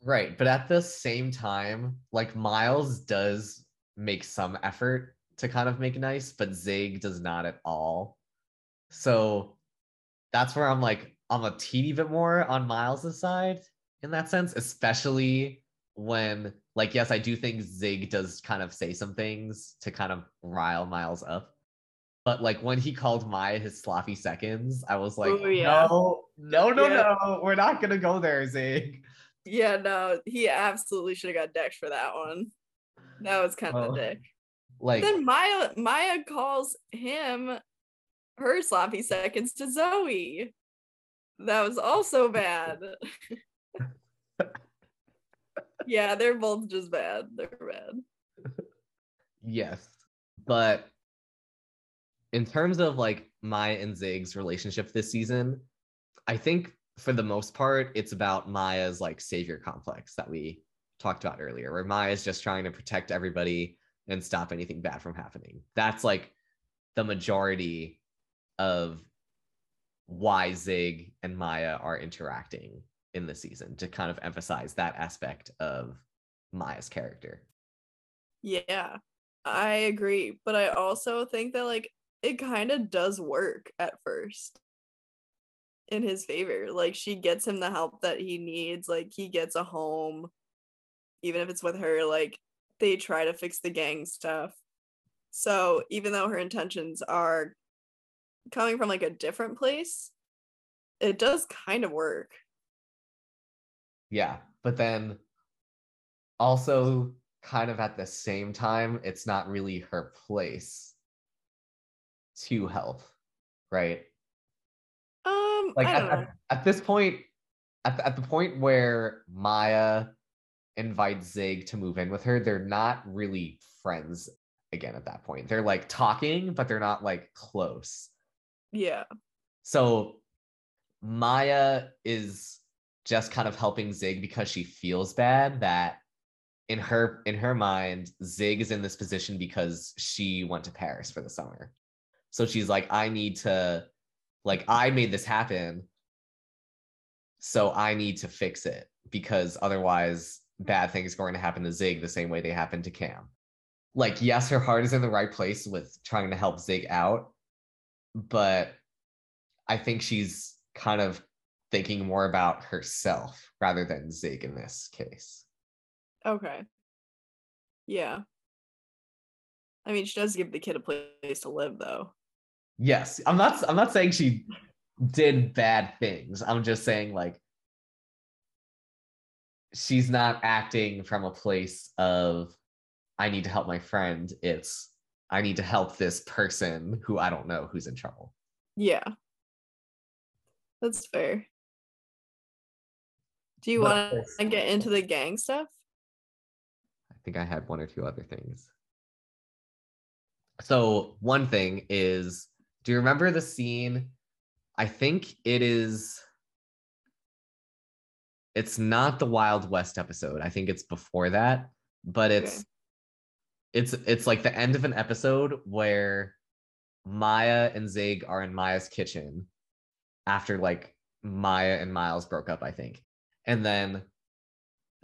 Right, but at the same time, like, Miles does make some effort to kind of make nice, but Zig does not at all. So that's where I'm, like, I'm a teeny bit more on Miles' side in that sense, especially when, like, yes, I do think Zig does kind of say some things to kind of rile Miles up. But, like, when he called Maya his sloppy seconds, I was like, ooh, yeah. No, we're not going to go there, Zig. Yeah, no, he absolutely should have got decked for that one. That was kind of a dick. Like then Maya calls him her sloppy seconds to Zoe. That was also bad. Yeah, they're both just bad. They're bad. Yes. But in terms of like Maya and Zig's relationship this season, I think for the most part, it's about Maya's like savior complex that we talked about earlier, where Maya's just trying to protect everybody and stop anything bad from happening. That's like the majority of why Zig and Maya are interacting in the season, to kind of emphasize that aspect of Maya's character. Yeah, I agree. But I also think that like it kind of does work at first in his favor. Like she gets him the help that he needs. Like he gets a home, even if it's with her. Like they try to fix the gang stuff. So even though her intentions are coming from like a different place, it does kind of work. Yeah, but then also kind of at the same time, it's not really her place to help, right? Like I don't know. At this point, at the point where Maya invites Zig to move in with her, they're not really friends again at that point. They're like talking, but they're not like close. Yeah. So Maya is just kind of helping Zig because she feels bad that in her mind, Zig is in this position because she went to Paris for the summer. So she's like, I need to, like, I made this happen, so I need to fix it, because otherwise bad things are going to happen to Zig the same way they happened to Cam. Like, yes, her heart is in the right place with trying to help Zig out, but I think she's kind of thinking more about herself rather than Zig in this case. Okay. Yeah. I mean, she does give the kid a place to live, though. Yes. I'm not saying she did bad things. I'm just saying, like, she's not acting from a place of, I need to help my friend. It's, I need to help this person who I don't know who's in trouble. Yeah. That's fair. Do you want to get into the gang stuff? I think I had one or two other things. So one thing is, do you remember the scene? I think it is, it's not the Wild West episode. I think it's before that, but it's like the end of an episode where Maya and Zig are in Maya's kitchen after like Maya and Miles broke up, I think. And then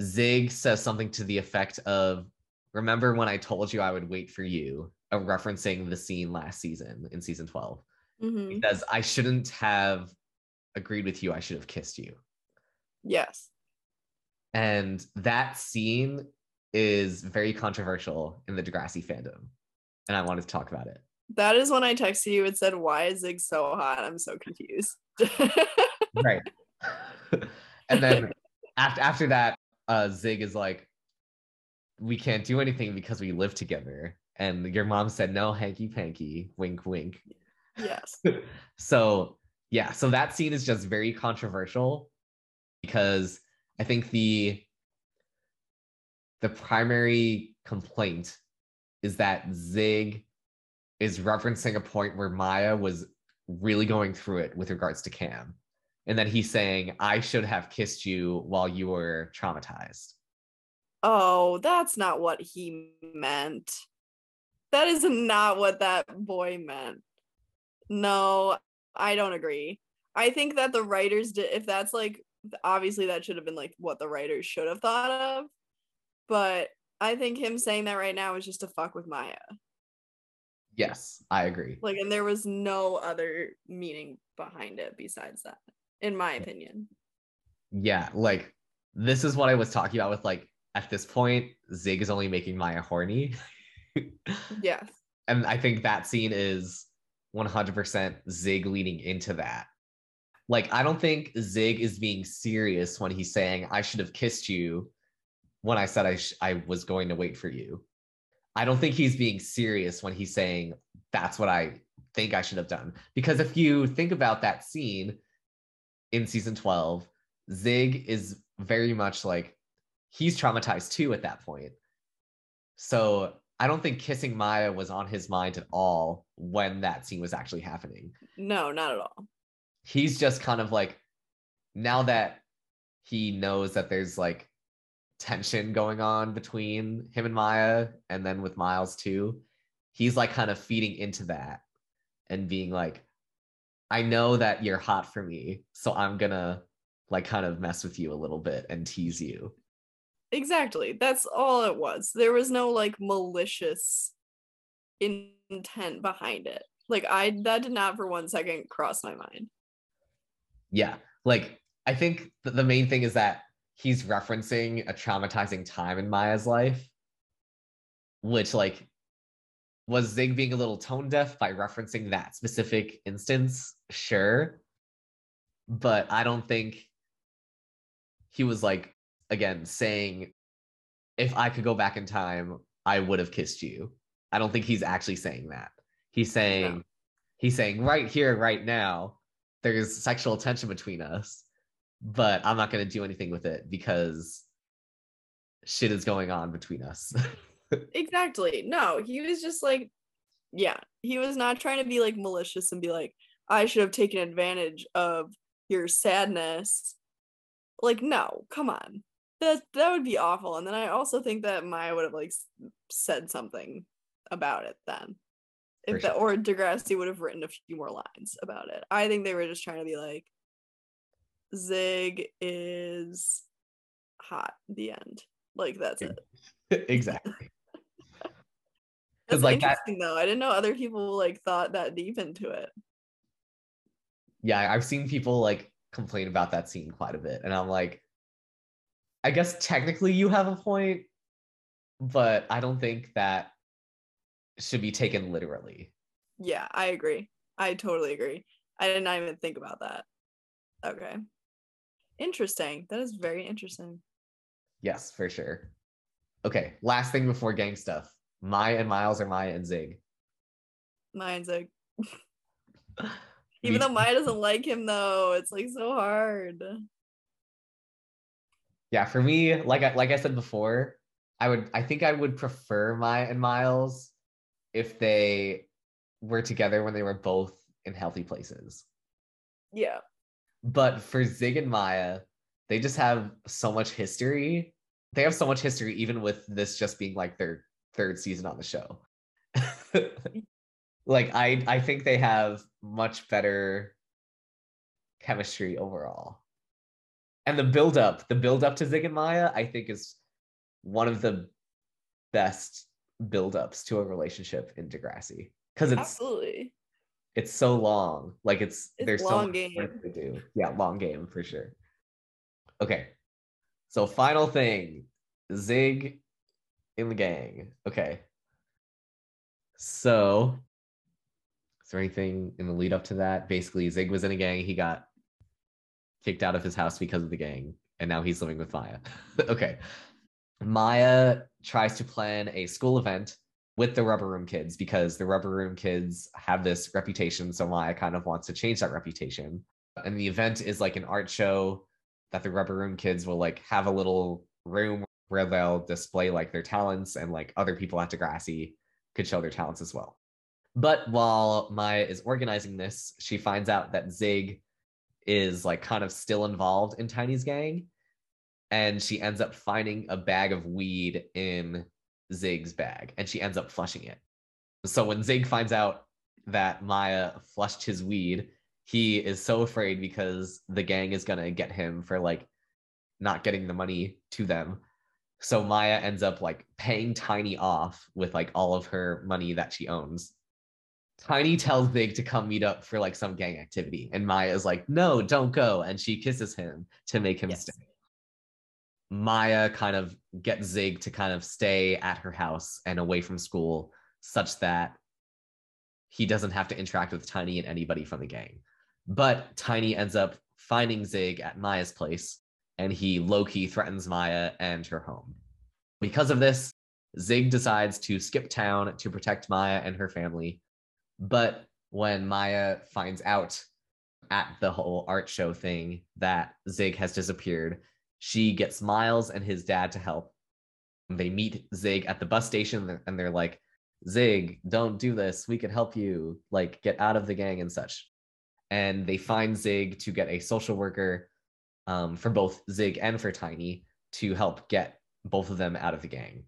Zig says something to the effect of, remember when I told you I would wait for you, referencing the scene last season in season 12. Mm-hmm. He says, I shouldn't have agreed with you. I should have kissed you. Yes. And that scene is very controversial in the Degrassi fandom, and I wanted to talk about it. That is when I texted you and said, why is Zig so hot? I'm so confused. Right. And then after that, Zig is like, we can't do anything because we live together. And your mom said, no, hanky panky, wink, wink. Yes. So that scene is just very controversial, because I think the primary complaint is that Zig is referencing a point where Maya was really going through it with regards to Cam. And then he's saying, I should have kissed you while you were traumatized. Oh, that's not what he meant. That is not what that boy meant. No, I don't agree. I think that the writers did, if that's like, obviously that should have been like what the writers should have thought of. But I think him saying that right now is just to fuck with Maya. Yes, I agree. Like, and there was no other meaning behind it besides that, in my opinion. Yeah, like, this is what I was talking about with, like, at this point, Zig is only making Maya horny. Yes. And I think that scene is 100% Zig leading into that. Like, I don't think Zig is being serious when he's saying, I should have kissed you when I said I was going to wait for you. I don't think he's being serious when he's saying that's what I think I should have done. Because if you think about that scene in season 12, Zig is very much like, he's traumatized too at that point. So I don't think kissing Maya was on his mind at all when that scene was actually happening. No, not at all. He's just kind of like, now that he knows that there's like tension going on between him and Maya, and then with Miles too, he's like kind of feeding into that and being like, I know that you're hot for me, so I'm gonna like kind of mess with you a little bit and tease you. Exactly. That's all it was. There was no like malicious intent behind it. Like that did not for one second cross my mind. Yeah. Like I think the main thing is that he's referencing a traumatizing time in Maya's life, which like, was Zig being a little tone deaf by referencing that specific instance? Sure. But I don't think he was like, again, saying, if I could go back in time, I would have kissed you. I don't think he's actually saying that. He's saying right here, right now, there's sexual tension between us, but I'm not going to do anything with it because shit is going on between us. Exactly. No, he was just like, yeah, he was not trying to be like malicious and be like, I should have taken advantage of your sadness. Like, no, come on. That would be awful. And then I also think that Maya would have like said something about it then. Or Degrassi would have written a few more lines about it. I think they were just trying to be like, Zig is hot, the end. Like, that's it. Exactly. That's like interesting, though. I didn't know other people like thought that deep into it. Yeah, I've seen people like complain about that scene quite a bit, and I'm like, I guess technically you have a point, but I don't think that should be taken literally. Yeah, I agree. I totally agree. I did not even think about that. Okay. Interesting. That is very interesting. Yes, for sure. Okay, last thing before gang stuff. Maya and Miles, or Maya and Zig? Maya and Zig. Even though Maya doesn't like him, though, it's like so hard. Yeah, for me, like I said before, I think I would prefer Maya and Miles if they were together when they were both in healthy places. Yeah. But for Zig and Maya, they just have so much history. They have so much history, even with this just being like their third season on the show. Like, I think they have much better chemistry overall. And the build-up to Zig and Maya, I think is one of the best build-ups to a relationship in Degrassi. Because it's absolutely, it's so long. Like, it's there's long so much game work to do. Yeah, long game for sure. Okay. So final thing, Zig in the gang. Okay. So, is there anything in the lead up to that? Basically, Zig was in a gang. He got kicked out of his house because of the gang, and now he's living with Maya. Okay. Maya tries to plan a school event with the Rubber Room Kids because the Rubber Room Kids have this reputation, so Maya kind of wants to change that reputation. And the event is like an art show that the Rubber Room Kids will like have a little room where they'll display like their talents, and like other people at Degrassi could show their talents as well. But while Maya is organizing this, she finds out that Zig is like kind of still involved in Tiny's gang, and she ends up finding a bag of weed in Zig's bag, and she ends up flushing it. So when Zig finds out that Maya flushed his weed, he is so afraid because the gang is gonna get him for like not getting the money to them. So Maya ends up like paying Tiny off with like all of her money that she owns. Tiny tells Zig to come meet up for like some gang activity, and Maya is like, no, don't go. And she kisses him to make him stay. Maya kind of gets Zig to kind of stay at her house and away from school such that he doesn't have to interact with Tiny and anybody from the gang. But Tiny ends up finding Zig at Maya's place, and he low-key threatens Maya and her home. Because of this, Zig decides to skip town to protect Maya and her family. But when Maya finds out at the whole art show thing that Zig has disappeared, she gets Miles and his dad to help. They meet Zig at the bus station and they're like, Zig, don't do this. We can help you, like, get out of the gang and such. And they find Zig to get a social worker for both Zig and for Tiny to help get both of them out of the gang.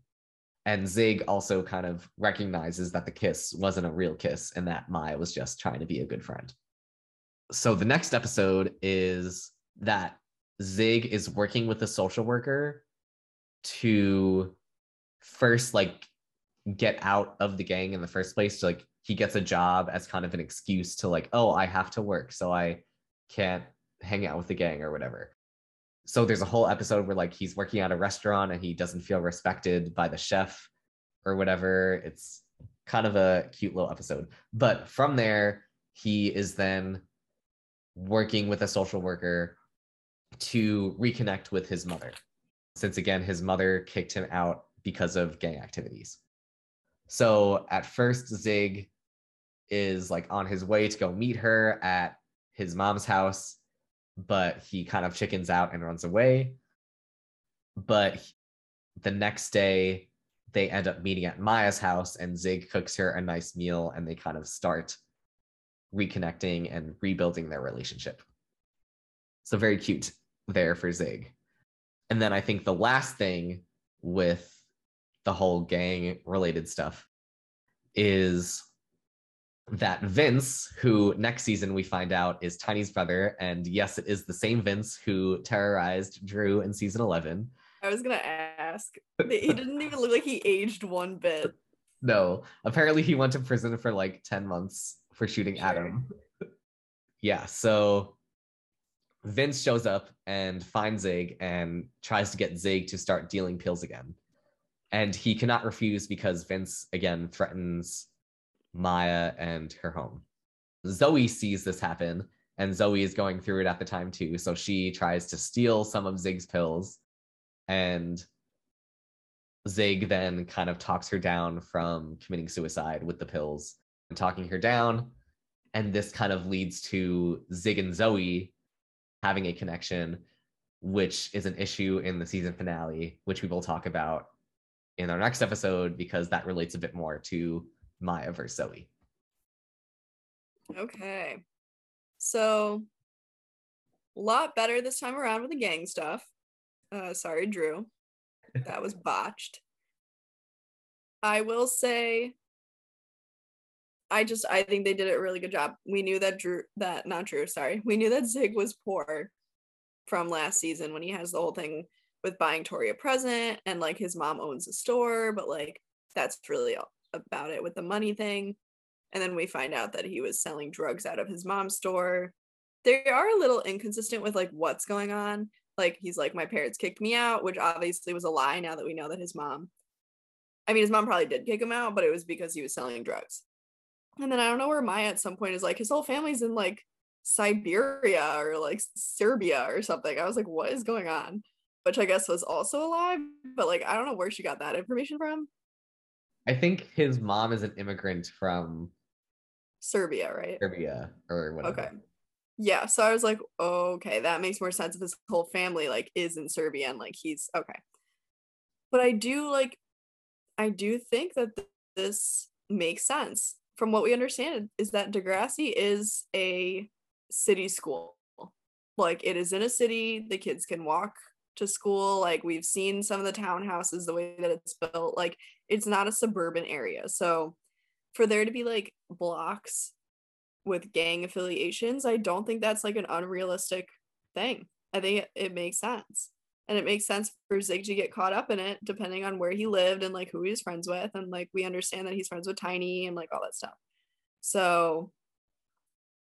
And Zig also kind of recognizes that the kiss wasn't a real kiss and that Maya was just trying to be a good friend. So the next episode is that Zig is working with a social worker to first, like, get out of the gang in the first place. So, like, he gets a job as kind of an excuse to, like, oh, I have to work, so I can't hang out with the gang or whatever. So there's a whole episode where, like, he's working at a restaurant and he doesn't feel respected by the chef or whatever. It's kind of a cute little episode. But from there, he is then working with a social worker to reconnect with his mother, since, again, his mother kicked him out because of gang activities. So at first, Zig is, like, on his way to go meet her at his mom's house, but he kind of chickens out and runs away. But the next day, they end up meeting at Maya's house, and Zig cooks her a nice meal, and they kind of start reconnecting and rebuilding their relationship. So very cute there for Zig. And then I think the last thing with the whole gang-related stuff is that Vince, who next season we find out is Tiny's brother, and yes, it is the same Vince who terrorized Drew in season 11. I was gonna ask. He didn't even look like he aged one bit. No, apparently he went to prison for like 10 months for shooting Adam. Yeah, so Vince shows up and finds Zig and tries to get Zig to start dealing pills again. And he cannot refuse because Vince, again, threatens Maya and her home. Zoe sees this happen, and Zoe is going through it at the time too, so she tries to steal some of Zig's pills, and Zig then kind of talks her down from committing suicide with the pills and talking her down, and this kind of leads to Zig and Zoe having a connection, which is an issue in the season finale, which we will talk about in our next episode, because that relates a bit more to Maya versus Zoe. Okay. So, a lot better this time around with the gang stuff. Sorry, Drew. That was botched. I will say, I think they did a really good job. We knew that We knew that Zig was poor from last season when he has the whole thing with buying Tori a present, and like his mom owns a store, but like that's really all about it with the money thing. And then we find out that he was selling drugs out of his mom's store. They are a little inconsistent with like what's going on. Like he's like, my parents kicked me out, which obviously was a lie now that we know that his mom probably did kick him out, but it was because he was selling drugs. And then I don't know where Maya at some point is like, his whole family's in like Siberia or like Serbia or something. I was like, what is going on? Which I guess was also a lie, but like, I don't know where she got that information from. I think his mom is an immigrant from Serbia, right? Serbia or whatever. Okay. Yeah. So I was like, okay, that makes more sense if his whole family like is in Serbia and like he's okay. But I do think that this makes sense. From what we understand is that Degrassi is a city school. Like it is in a city, the kids can walk to school, like we've seen some of the townhouses, the way that it's built, like it's not a suburban area. So for there to be like blocks with gang affiliations, I don't think that's like an unrealistic thing. I think it makes sense, and it makes sense for Zig to get caught up in it depending on where he lived and like who he was friends with, and like we understand that he's friends with Tiny and like all that stuff. So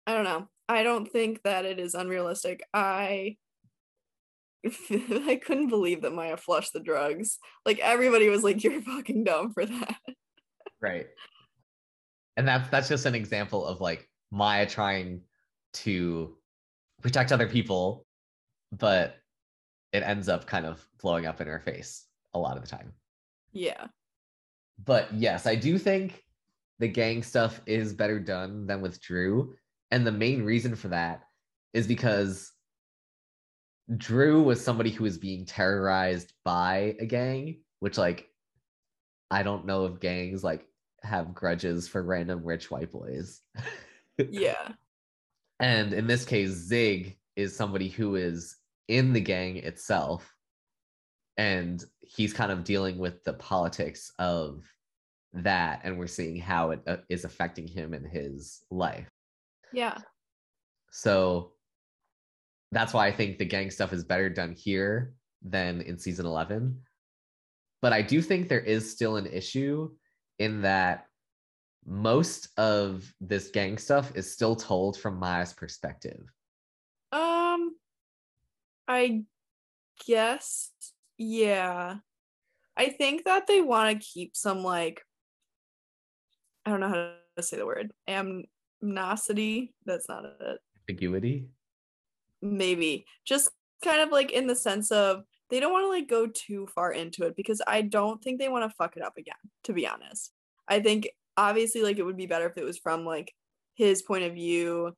I don't know, I don't think that it is unrealistic. I couldn't believe that Maya flushed the drugs. Like everybody was like, you're fucking dumb for that. Right. And that's just an example of like Maya trying to protect other people, but it ends up kind of blowing up in her face a lot of the time. Yeah. But yes, I do think the gang stuff is better done than with Drew. And the main reason for that is because Drew was somebody who was being terrorized by a gang, which, like, I don't know if gangs, like, have grudges for random rich white boys. Yeah. And in this case, Zig is somebody who is in the gang itself, and he's kind of dealing with the politics of that, and we're seeing how it is affecting him in his life. Yeah. So that's why I think the gang stuff is better done here than in season 11. But I do think there is still an issue in that most of this gang stuff is still told from Maya's perspective. I guess, yeah. I think that they want to keep some, like, I don't know how to say the word. Amnosity? That's not it. Ambiguity? Maybe. Just kind of, like, in the sense of they don't want to, like, go too far into it, because I don't think they want to fuck it up again, to be honest. I think, obviously, like, it would be better if it was from, like, his point of view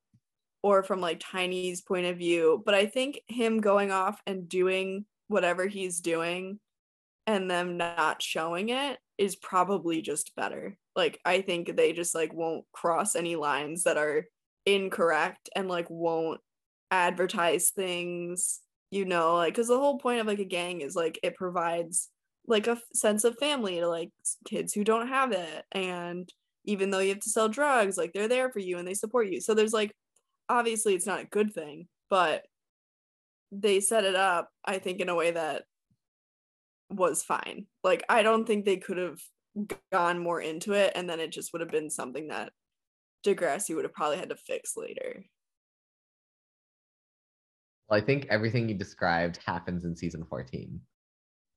or from, like, Tiny's point of view. But I think him going off and doing whatever he's doing and them not showing it is probably just better. Like, I think they just, like, won't cross any lines that are incorrect and, like, won't advertise things, you know, like, because the whole point of, like, a gang is, like, it provides, like, a sense of family to, like, kids who don't have it, and even though you have to sell drugs, like, they're there for you and they support you. So there's, like, obviously it's not a good thing, but they set it up, I think, in a way that was fine. Like, I don't think they could have gone more into it, and then it just would have been something that Degrassi would have probably had to fix later. I think everything you described happens in season 14.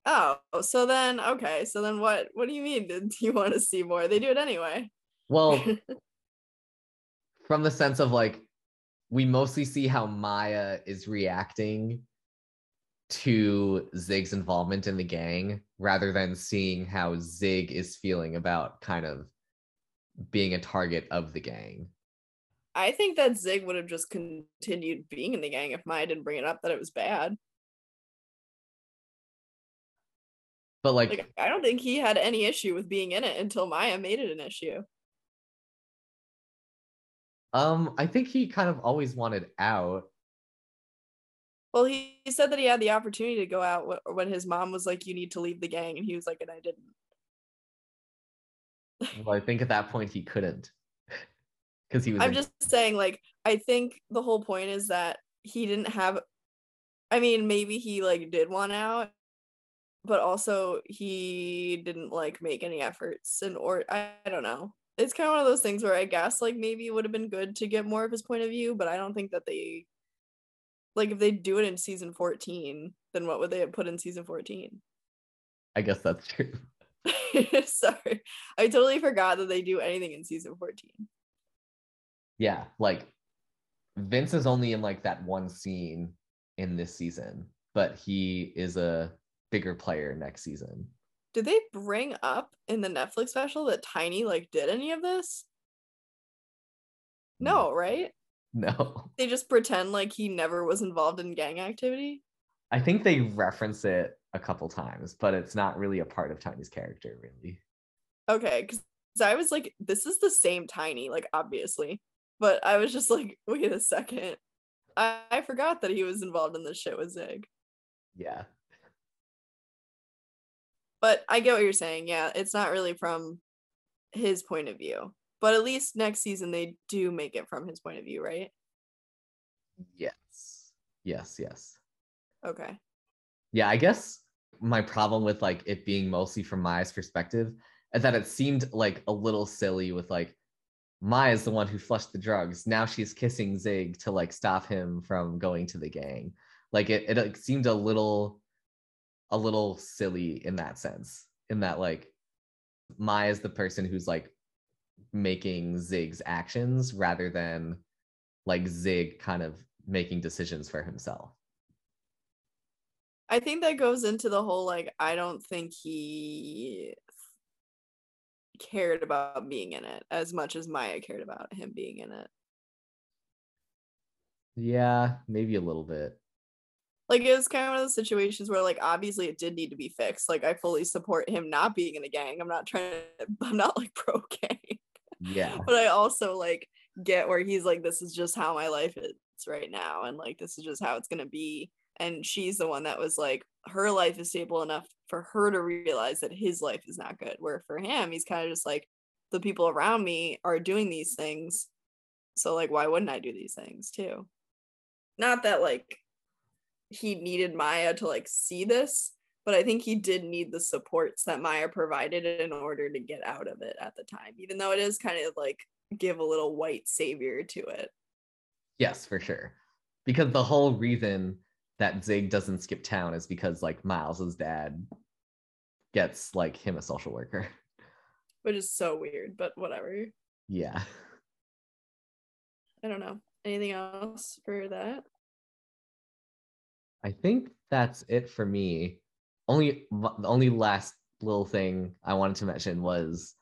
Oh, so then, okay. So then what do you mean? Do you want to see more? They do it anyway. Well, from the sense of, like, we mostly see how Maya is reacting to Zig's involvement in the gang, rather than seeing how Zig is feeling about kind of being a target of the gang. I think that Zig would have just continued being in the gang if Maya didn't bring it up that it was bad. But, like, I don't think he had any issue with being in it until Maya made it an issue. I think he kind of always wanted out. Well, he said that he had the opportunity to go out when his mom was like, you need to leave the gang, and he was like, and I didn't. Well, I think at that point he couldn't. I'm just saying, like, I think the whole point is that he didn't have, I mean, maybe he, like, did want out, but also he didn't, like, make any efforts, and or I don't know. It's kind of one of those things where I guess, like, maybe it would have been good to get more of his point of view, but I don't think that they, like, if they do it in season 14, then what would they have put in season 14? I guess that's true. Sorry. I totally forgot that they do anything in season 14. Yeah, like, Vince is only in, like, that one scene in this season, but he is a bigger player next season. Did they bring up in the Netflix special that Tiny, like, did any of this? No, right? No. They just pretend like he never was involved in gang activity? I think they reference it a couple times, but it's not really a part of Tiny's character, really. Okay, because I was like, this is the same Tiny, like, obviously. But I was just like, wait a second. I forgot that he was involved in this shit with Zig. Yeah. But I get what you're saying. Yeah, it's not really from his point of view. But at least next season they do make it from his point of view, right? Yes. Yes, yes. Okay. Yeah, I guess my problem with, like, it being mostly from Maya's perspective is that it seemed, like, a little silly with, like, Maya's the one who flushed the drugs. Now she's kissing Zig to, like, stop him from going to the gang. Like, it seemed a little silly in that sense. In that, like, Maya's the person who's, like, making Zig's actions rather than, like, Zig kind of making decisions for himself. I think that goes into the whole, like, I don't think he cared about being in it as much as Maya cared about him being in it. Yeah, maybe a little bit. Like, it was kind of one of those situations where, like, obviously it did need to be fixed. Like, I fully support him not being in a gang. I'm not, like, pro-gang. Yeah. But I also, like, get where he's like, this is just how my life is right now. And, like, this is just how it's going to be. And she's the one that was, like, her life is stable enough for her to realize that his life is not good. Where for him, he's kind of just, like, the people around me are doing these things. So, like, why wouldn't I do these things, too? Not that, like, he needed Maya to, like, see this, but I think he did need the supports that Maya provided in order to get out of it at the time, even though it is kind of like give a little white savior to it. Yes, for sure. Because the whole reason that Zig doesn't skip town is because, like, Miles's dad gets, like, him a social worker, which is so weird, but whatever. Yeah, I don't know. Anything else for that? I think that's it for me. The only last little thing I wanted to mention was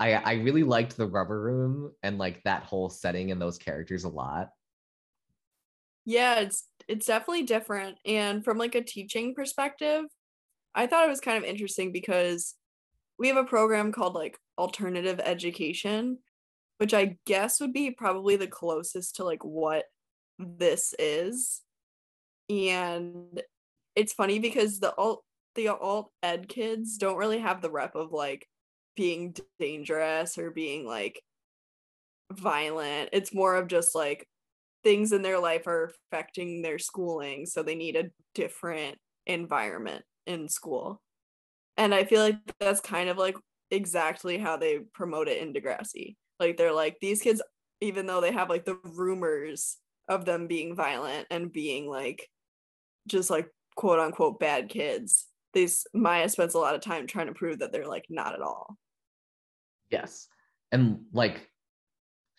I really liked the rubber room and, like, that whole setting and those characters a lot. Yeah, it's definitely different. And from, like, a teaching perspective, I thought it was kind of interesting because we have a program called, like, alternative education, which I guess would be probably the closest to, like, what this is. And it's funny because the alt ed kids don't really have the rep of, like, being dangerous or being, like, violent. It's more of just, like, things in their life are affecting their schooling, so they need a different environment in school. And I feel like that's kind of, like, exactly how they promote it in Degrassi. Like, they're like, these kids, even though they have, like, the rumors of them being violent and being, like, just, like, quote unquote bad kids, Maya spends a lot of time trying to prove that they're, like, not at all. Yes. And, like,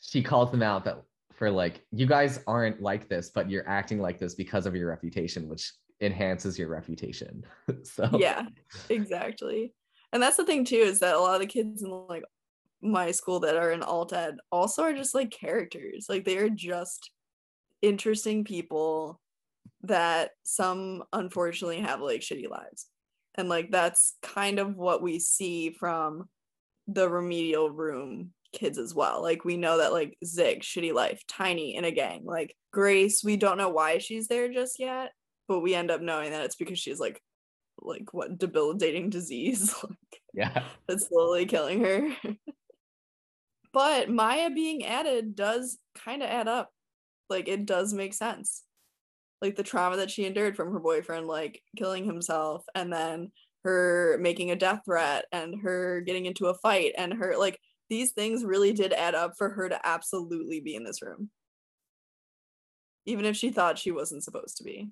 she calls them out that for, like, you guys aren't like this, but you're acting like this because of your reputation, which enhances your reputation. So yeah, exactly. And that's the thing too, is that a lot of the kids in, like, my school that are in alt ed also are just, like, characters. Like, they are just interesting people that some unfortunately have, like, shitty lives. And, like, that's kind of what we see from the remedial room kids as well. Like, we know that, like, Zig, shitty life, Tiny in a gang, like, Grace, we don't know why she's there just yet, but we end up knowing that it's because she's, like what debilitating disease like, yeah, that's slowly killing her. But Maya being added does kind of add up. Like, it does make sense. Like, the trauma that she endured from her boyfriend, like, killing himself, and then her making a death threat, and her getting into a fight, and her, like, these things really did add up for her to absolutely be in this room, even if she thought she wasn't supposed to be.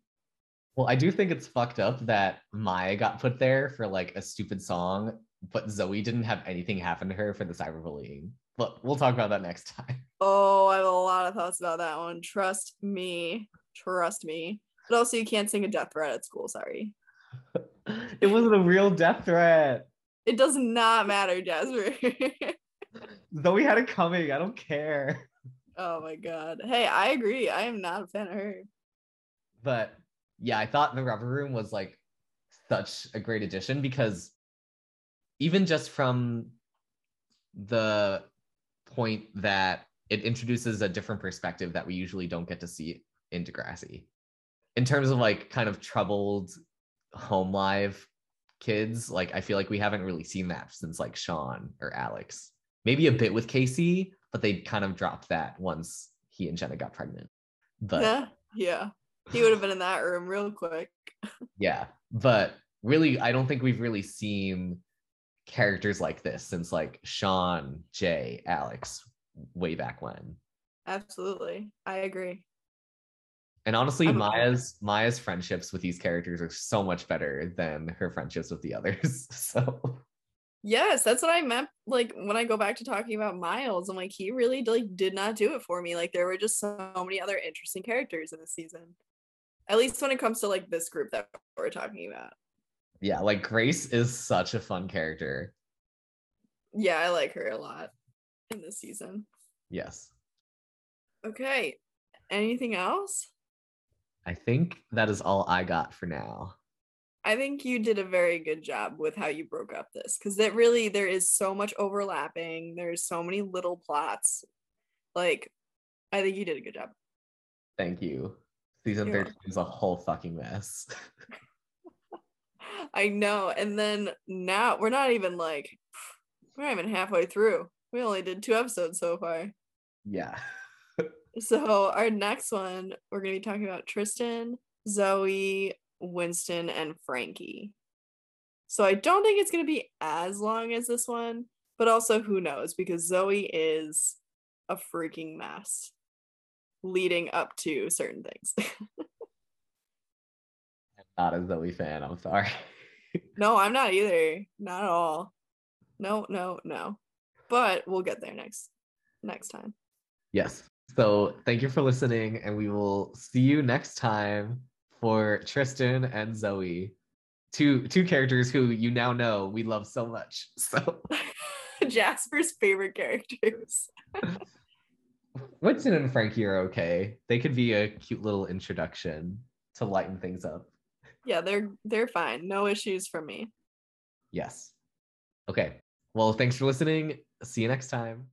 Well, I do think it's fucked up that Maya got put there for, like, a stupid song, but Zoe didn't have anything happen to her for the cyberbullying. But we'll talk about that next time. Oh, I have a lot of thoughts about that one. Trust me. But also, you can't sing a death threat at school, sorry. It wasn't a real death threat. It does not matter, Jasper. Though we had it coming, I don't care. Oh my god. Hey, I agree. I am not a fan of her. But yeah, I thought the rubber room was, like, such a great addition, because even just from the point that it introduces a different perspective that we usually don't get to see in Degrassi, in terms of, like, kind of troubled home life kids. Like, I feel like we haven't really seen that since, like, Sean or Alex, maybe a bit with Casey, but they kind of dropped that once he and Jenna got pregnant. But yeah, he would have been in that room real quick. Yeah, but really, I don't think we've really seen characters like this since, like, Sean, Jay, Alex, way back when. Absolutely, I agree. And honestly, Maya's friendships with these characters are so much better than her friendships with the others. So yes, that's what I meant. Like, when I go back to talking about Miles, I'm like, he really, like, did not do it for me. Like, there were just so many other interesting characters in this season, at least when it comes to, like, this group that we're talking about. Yeah, like, Grace is such a fun character. Yeah, I like her a lot in this season. Yes. Okay. Anything else? I think that is all I got for now. I think you did a very good job with how you broke up this, because that really, there is so much overlapping. There's so many little plots. Like, I think you did a good job. Thank you. Season 13 is a whole fucking mess. I know. And then now we're not even halfway through. We only did 2 episodes so far. Yeah. So our next one, we're going to be talking about Tristan, Zoe, Winston, and Frankie. So I don't think it's going to be as long as this one, but also who knows, because Zoe is a freaking mess leading up to certain things. I'm not a Zoe fan, I'm sorry. No, I'm not either. Not at all. No. But we'll get there next time. Yes. So thank you for listening, and we will see you next time for Tristan and Zoe, two characters who you now know we love so much. So Jasper's favorite characters. Winston and Frankie are okay. They could be a cute little introduction to lighten things up. Yeah, they're fine. No issues from me. Yes. Okay. Well, thanks for listening. See you next time.